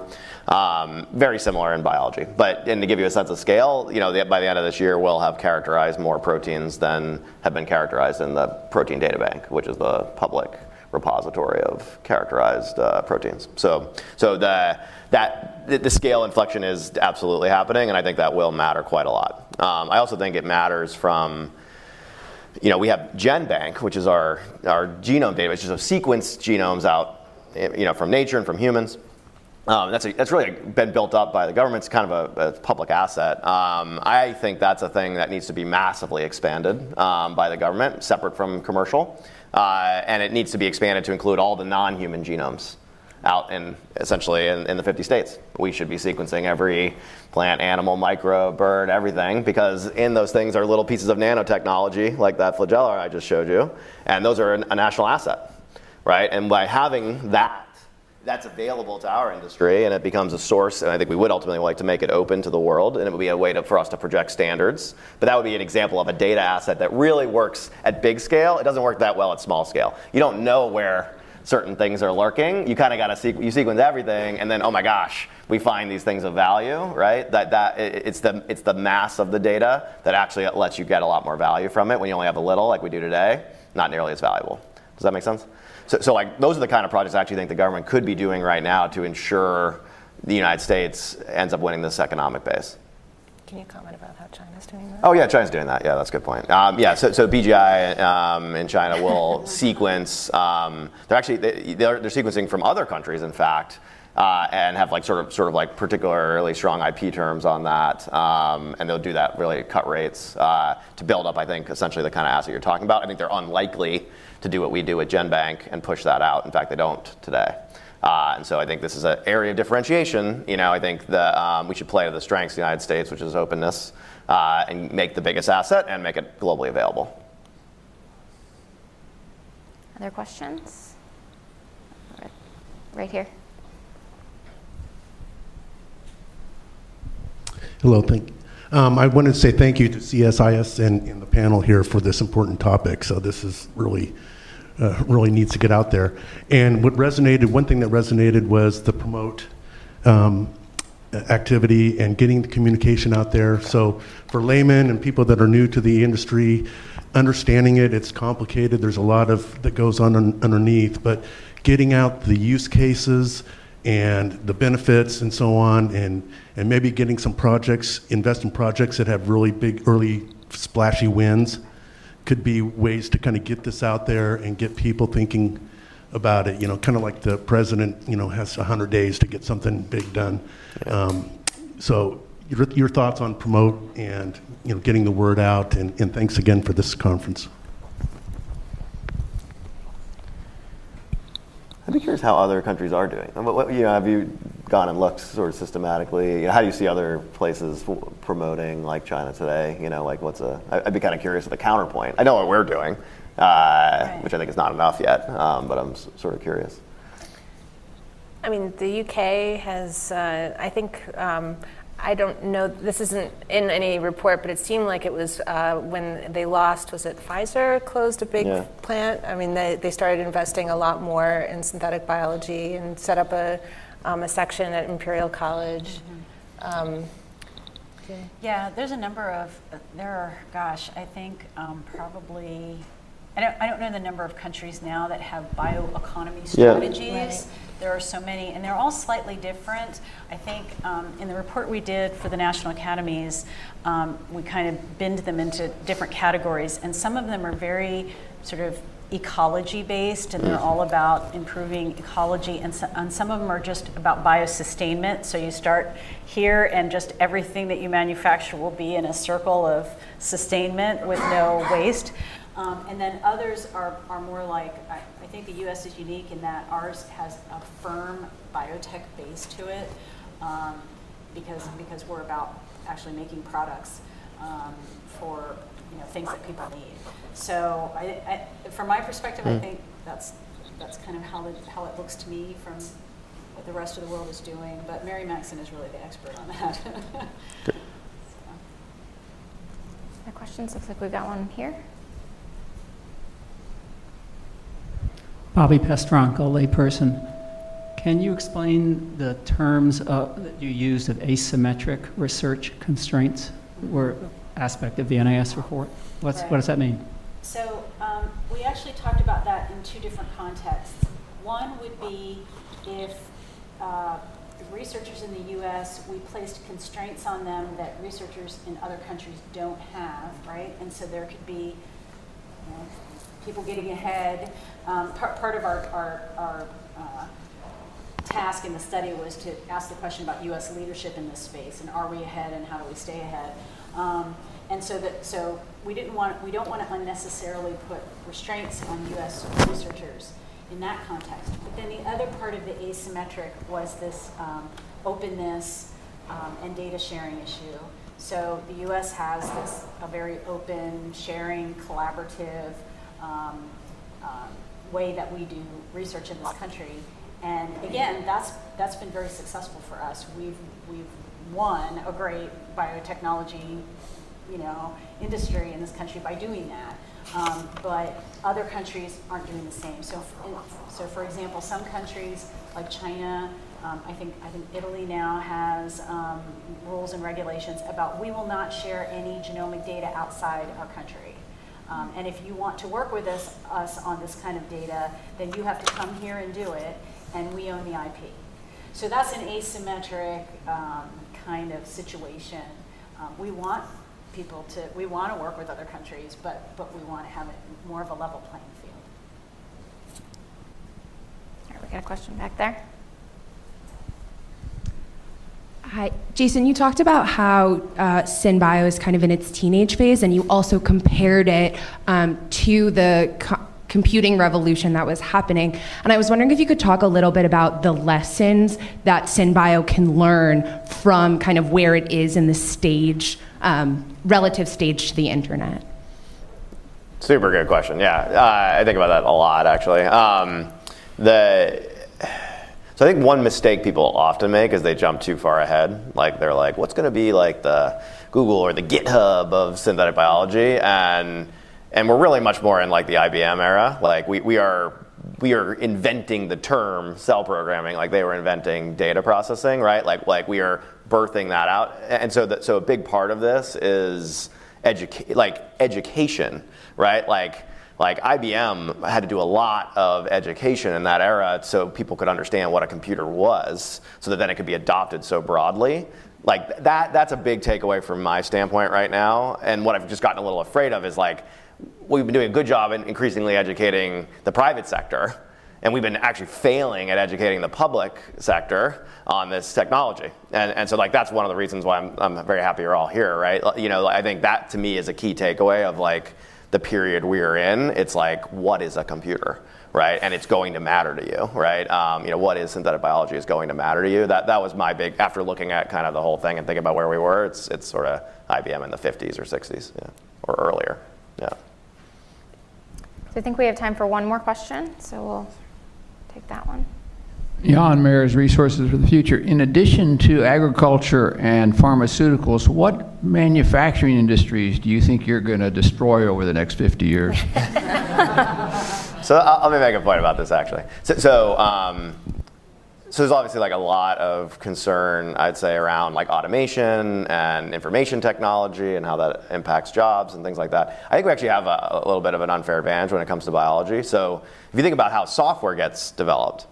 Um, very similar in biology. But, and to give you a sense of scale, you know, the, by the end of this year, we'll have characterized more proteins than have been characterized in the protein data bank, which is the public repository of characterized uh, proteins. So, so the that the scale inflection is absolutely happening, and I think that will matter quite a lot. Um, I also think it matters from, you know, we have GenBank, which is our our genome database, which is sequenced genomes out, you know, from nature and from humans. Um, that's a, that's really been built up by the government. It's kind of a, a public asset. Um, I think that's a thing that needs to be massively expanded um, by the government, separate from commercial. Uh, and it needs to be expanded to include all the non-human genomes out in, essentially, in, in the fifty states. We should be sequencing every plant, animal, micro, bird, everything, because in those things are little pieces of nanotechnology, like that flagellar I just showed you, and those are a national asset, right? And by having that, that's available to our industry, and it becomes a source, and I think we would ultimately like to make it open to the world, and it would be a way to, for us to project standards. But that would be an example of a data asset that really works at big scale. It doesn't work that well at small scale. You don't know where certain things are lurking. You kind of got to sequ- you sequence everything, and then, oh my gosh, we find these things of value, right? That that it, it's the it's the mass of the data that actually lets you get a lot more value from it. When you only have a little, like we do today, not nearly as valuable. Does that make sense? So, so like those are the kind of projects I actually think the government could be doing right now to ensure the United States ends up winning this economic base. Can you comment about how China's doing that? Oh yeah, China's doing that. Yeah, that's a good point. Um, yeah, so, so B G I um, in China will sequence. Um, they're actually they, they're, they're sequencing from other countries, in fact, uh, and have like sort of sort of like particularly strong I P terms on that, um, and they'll do that really at cut rates uh, to build up, I think, essentially the kind of asset you're talking about. I think they're unlikely to do what we do at GenBank and push that out. In fact, they don't today. Uh, and so I think this is an area of differentiation. You know, I think the, um, we should play to the strengths of the United States, which is openness, uh, and make the biggest asset and make it globally available. Other questions? Right here. Hello, thank you. Um, I wanted to say thank you to C S I S and, and the panel here for this important topic. So this is really, uh, really needs to get out there. And what resonated, one thing that resonated was the promote um, activity and getting the communication out there. So for laymen and people that are new to the industry, understanding it, it's complicated. There's a lot of that goes on un- underneath, but getting out the use cases and the benefits and so on, and and maybe getting some projects, invest in projects that have really big, early, splashy wins could be ways to kind of get this out there and get people thinking about it, you know, kind of like the president, you know, has one hundred days to get something big done. Um, so your, your thoughts on promote and, you know, getting the word out, and, and thanks again for this conference. I'd be curious how other countries are doing. What, what, you know, have you gone and looked sort of systematically? You know, how do you see other places f- promoting like China today? You know, like what's a? I'd be kind of curious at the counterpoint. I know what we're doing, uh, right. which I think is not enough yet, um, but I'm s- sort of curious. I mean, the U K has. Uh, I think. Um, I don't know, this isn't in any report, but it seemed like it was uh, when they lost, was it Pfizer closed a big yeah. plant? I mean, they, they started investing a lot more in synthetic biology and set up a, um, a section at Imperial College. Mm-hmm. Um, okay. Yeah, there's a number of, there are, gosh, I think um, probably, I don't, I don't know the number of countries now that have bioeconomy strategies. Yeah. Right. There are so many, and they're all slightly different. I think um, in the report we did for the National Academies, um, we kind of binned them into different categories, and some of them are very sort of ecology-based, and they're all about improving ecology, and, so, and some of them are just about biosustainment. So you start here, and just everything that you manufacture will be in a circle of sustainment with no waste. Um, and then others are, are more like, I, I think the U S is unique in that ours has a firm biotech base to it, um, because, because we're about actually making products um, for you know, things that people need. So I, I, from my perspective, mm. I think that's, that's kind of how it, how it looks to me from what the rest of the world is doing. But Mary Maxson is really the expert on that. Good. So. Other questions? Looks like we've got one here. Bobby Pestranko, layperson. Can you explain the terms of, that you used of asymmetric research constraints were aspect of the N I S report? What's, right. What does that mean? So um, we actually talked about that in two different contexts. One would be if uh, researchers in the U S, we placed constraints on them that researchers in other countries don't have, right? And so there could be you know, people getting ahead. Um, part, part of our, our, our uh, task in the study was to ask the question about U S leadership in this space, and are we ahead, and how do we stay ahead? Um, and so that so we didn't want we don't want to unnecessarily put restraints on U S researchers in that context. But then the other part of the asymmetric was this um, openness um, and data sharing issue. So the U S has this a very open, sharing, collaborative um, um, way that we do research in this country, and again, that's that's been very successful for us. We've we've won a great biotechnology, you know, industry in this country by doing that, um, but other countries aren't doing the same. So, for, so for example, some countries like China, um, I think I think Italy now has um, rules and regulations about we will not share any genomic data outside our country. Um, and if you want to work with us us on this kind of data, then you have to come here and do it, and we own the I P. So that's an asymmetric Um, kind of situation. Um, we want people to, we want to work with other countries, but, but we want to have it more of a level playing field. All right, we got a question back there. Hi, Jason, you talked about how uh, SynBio is kind of in its teenage phase, and you also compared it um, to the co computing revolution that was happening. And I was wondering if you could talk a little bit about the lessons that SynBio can learn from kind of where it is in the stage, um, relative stage to the internet. Super good question. Yeah, uh, I think about that a lot, actually. Um, the, so I think one mistake people often make is they jump too far ahead. Like they're like, what's going to be like the Google or the GitHub of synthetic biology? And And we're really much more in like the I B M era. Like we, we are we are inventing the term cell programming, like they were inventing data processing, right? Like like we are birthing that out. And so that so a big part of this is educa like education, right? Like like I B M had to do a lot of education in that era so people could understand what a computer was, so that then it could be adopted so broadly. Like that that's a big takeaway from my standpoint right now. And what I've just gotten a little afraid of is like, we've been doing a good job in increasingly educating the private sector, and we've been actually failing at educating the public sector on this technology. And, and so like that's one of the reasons why I'm, I'm very happy you're all here, right? You know, I think that to me is a key takeaway of like the period we're in. It's like, what is a computer, right? And it's going to matter to you, right? Um, you know, what is synthetic biology is going to matter to you. That, that was my big, after looking at kind of the whole thing and thinking about where we were, it's, it's sort of I B M in the fifties or sixties, yeah, or earlier, yeah. So I think we have time for one more question, so we'll take that one. Beyond Mayer's resources for the future. In addition to agriculture and pharmaceuticals, what manufacturing industries do you think you're going to destroy over the next fifty years? So I'll, I'll make a point about this, actually. So, so, um, so there's obviously like a lot of concern, I'd say, around like automation and information technology and how that impacts jobs and things like that. I think we actually have a, a little bit of an unfair advantage when it comes to biology. So if you think about how software gets developed,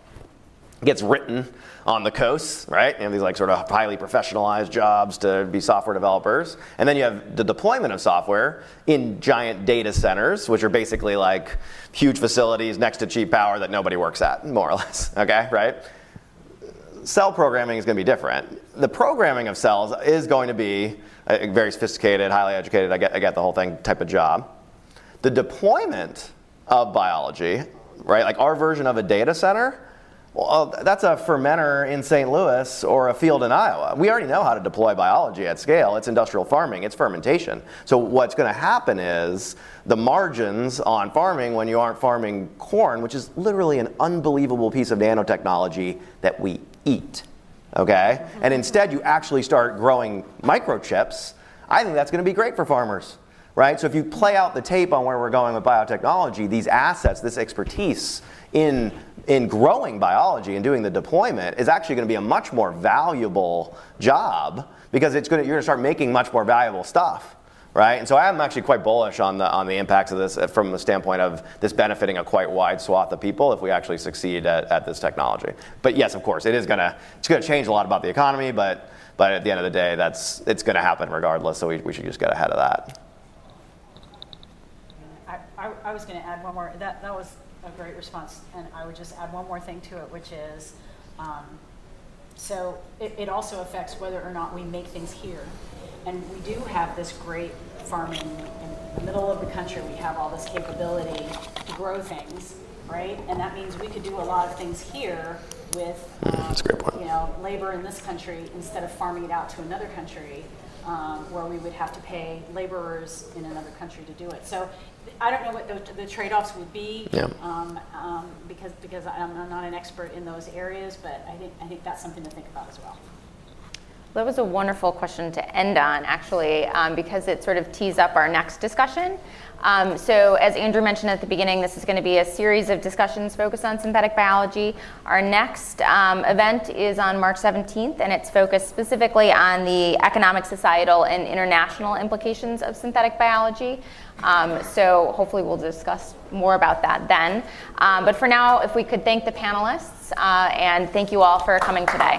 gets written on the coasts, right? You have these like sort of highly professionalized jobs to be software developers. And then you have the deployment of software in giant data centers, which are basically like huge facilities next to cheap power that nobody works at, more or less, okay, right? Cell programming is going to be different. The programming of cells is going to be a very sophisticated, highly educated, I get, I get the whole thing, type of job. The deployment of biology, right, like our version of a data center, well, that's a fermenter in Saint Louis or a field in Iowa. We already know how to deploy biology at scale. It's industrial farming, it's fermentation. So what's going to happen is the margins on farming when you aren't farming corn, which is literally an unbelievable piece of nanotechnology that we eat, okay? And instead you actually start growing microchips. I think that's going to be great for farmers, right? So if you play out the tape on where we're going with biotechnology, these assets, this expertise in in growing biology and doing the deployment is actually going to be a much more valuable job, because it's going to, you're going to start making much more valuable stuff, right? And so I'm actually quite bullish on the on the impacts of this from the standpoint of this benefiting a quite wide swath of people if we actually succeed at, at this technology. But yes, of course, it is going to it's going to change a lot about the economy, but but at the end of the day, that's it's going to happen regardless. So we we should just get ahead of that. I I, I was going to add one more. That that was a great response, and I would just add one more thing to it, which is um, so it, it also affects whether or not we make things here. And we do have this great farming in the middle of the country. We have all this capability to grow things, right? And that means we could do a lot of things here with um, that's a great point. You know, labor in this country instead of farming it out to another country um, where we would have to pay laborers in another country to do it. So I don't know what the, the trade-offs would be, yeah. um, um, because because I'm, I'm not an expert in those areas, but I think I think that's something to think about as well. That was a wonderful question to end on, actually, um, because it sort of tees up our next discussion. Um, so as Andrew mentioned at the beginning, this is going to be a series of discussions focused on synthetic biology. Our next um, event is on March seventeenth, and it's focused specifically on the economic, societal, and international implications of synthetic biology. Um, so hopefully we'll discuss more about that then. Um, but for now, if we could thank the panelists, uh, and thank you all for coming today.